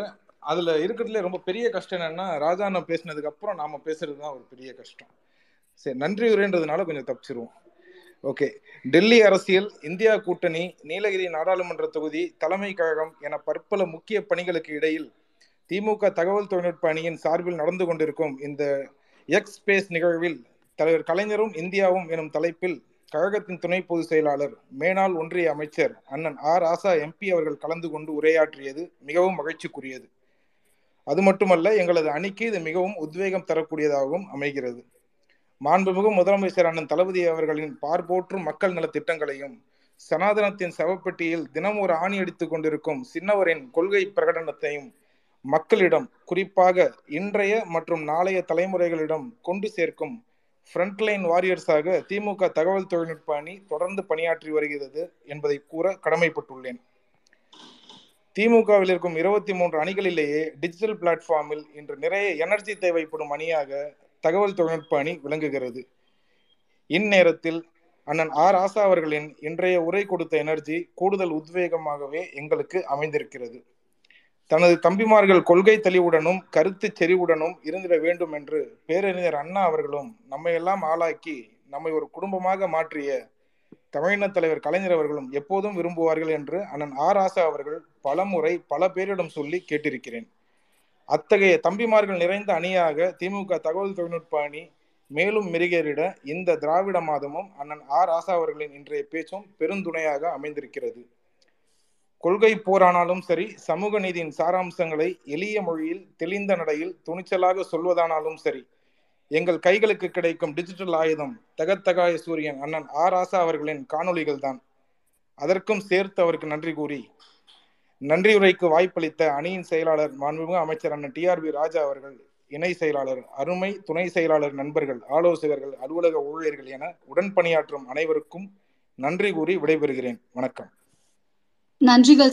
அதுல இருக்கிறதுல ரொம்ப பெரிய கஷ்டம் என்னன்னா, ராஜா அண்ணா பேசினதுக்கு அப்புறம் நாம பேசுறதுதான் ஒரு பெரிய கஷ்டம். சரி, நன்றி உரைன்றதுனால கொஞ்சம் தப்பிச்சிருவோம். ஓகே, டெல்லி அரசியல், இந்தியா கூட்டணி, நீலகிரி நாடாளுமன்ற தொகுதி, தலைமை கழகம் என பற்பல முக்கிய பணிகளுக்கு இடையில் திமுக தகவல் தொழில்நுட்ப அணியின் சார்பில் நடந்து கொண்டிருக்கும் இந்த எக்ஸ் ஸ்பேஸ் நிகழ்வில் தலைவர் கலைஞரும் இந்தியாவும் எனும் தலைப்பில் கழகத்தின் துணை பொதுச் செயலாளர் மேனாள் ஒன்றிய அமைச்சர் அண்ணன் ஆர் ராசா எம்பி அவர்கள் கலந்து கொண்டு உரையாற்றியது மிகவும் மகிழ்ச்சிக்குரியது. அது மட்டுமல்ல, எங்களது அணிக்கு இது மிகவும் உத்வேகம் தரக்கூடியதாகவும் அமைகிறது. மாண்புமிகு முதலமைச்சர் அண்ணன் தளபதி அவர்களின் பார்போற்றும் மக்கள் நலத்திட்டங்களையும், சனாதனத்தின் சவப்பெட்டியில் தினம் ஒரு ஆணி அடித்துக் கொண்டிருக்கும் சின்னவரின் கொள்கை பிரகடனத்தையும் மக்களிடம், குறிப்பாக இன்றைய மற்றும் நாளைய தலைமுறைகளிடம் கொண்டு சேர்க்கும் ஃப்ரண்ட்லைன் வாரியர்ஸாக திமுக தகவல் தொழில்நுட்ப அணி தொடர்ந்து பணியாற்றி வருகிறது என்பதை கூற கடமைப்பட்டுள்ளேன். திமுகவில் இருக்கும் 23 அணிகளிலேயே டிஜிட்டல் பிளாட்ஃபார்மில் இன்று நிறைய எனர்ஜி தேவைப்படும் அணியாக தகவல் தொழில்நுட்ப அணி விளங்குகிறது. இந்நேரத்தில் அண்ணன் ஆர் ராசா அவர்களின் இன்றைய உரை கொடுத்த எனர்ஜி கூடுதல் உத்வேகமாகவே எங்களுக்கு அமைந்திருக்கிறது. தனது தம்பிமார்கள் கொள்கை தெளிவுடனும் கருத்து செறிவுடனும் இருந்திட வேண்டும் என்று பேரறிஞர் அண்ணா அவர்களும் நம்மையெல்லாம் ஆளாக்கி நம்மை ஒரு குடும்பமாக மாற்றிய தமிழின தலைவர் கலைஞர் அவர்களும் எப்போதும் விரும்புவார்கள் என்று அண்ணன் ஆர் ராசா அவர்கள் பல முறை பல பேரிடம் சொல்லி கேட்டிருக்கிறேன். அத்தகைய தம்பிமார்கள் நிறைந்த அணியாக திமுக தகவல் தொழில்நுட்ப அணி மேலும் மெருகேறிட இந்த திராவிட மாதமும் அண்ணன் ஆர் ராசா அவர்களின் இன்றைய பேச்சும் பெருந்துணையாக அமைந்திருக்கிறது. கொள்கை போரானாலும் சரி, சமூக நீதியின் சாராம்சங்களை எளிய மொழியில் தெளிந்த நடையில் துணிச்சலாக சொல்வதானாலும் சரி, எங்கள் கைகளுக்கு கிடைக்கும் டிஜிட்டல் ஆயுதம் தகத்தகாய சூரியன் அண்ணன் ஆர் ராசா அவர்களின் காணொலிகள் தான். அதற்கும் சேர்த்து அவருக்கு நன்றி கூறி நன்றியுரைக்கு வாய்ப்பளித்த அணியின் செயலாளர் மாண்புமிகு அமைச்சர் அண்ணன் டிஆர்பி ராஜா அவர்கள், இணை செயலாளர், அருமை துணை செயலாளர் நண்பர்கள், ஆலோசகர்கள், அலுவலக ஊழியர்கள் என உடன் பணியாற்றும் அனைவருக்கும் நன்றி கூறி விடைபெறுகிறேன். வணக்கம். நன்றிகள்.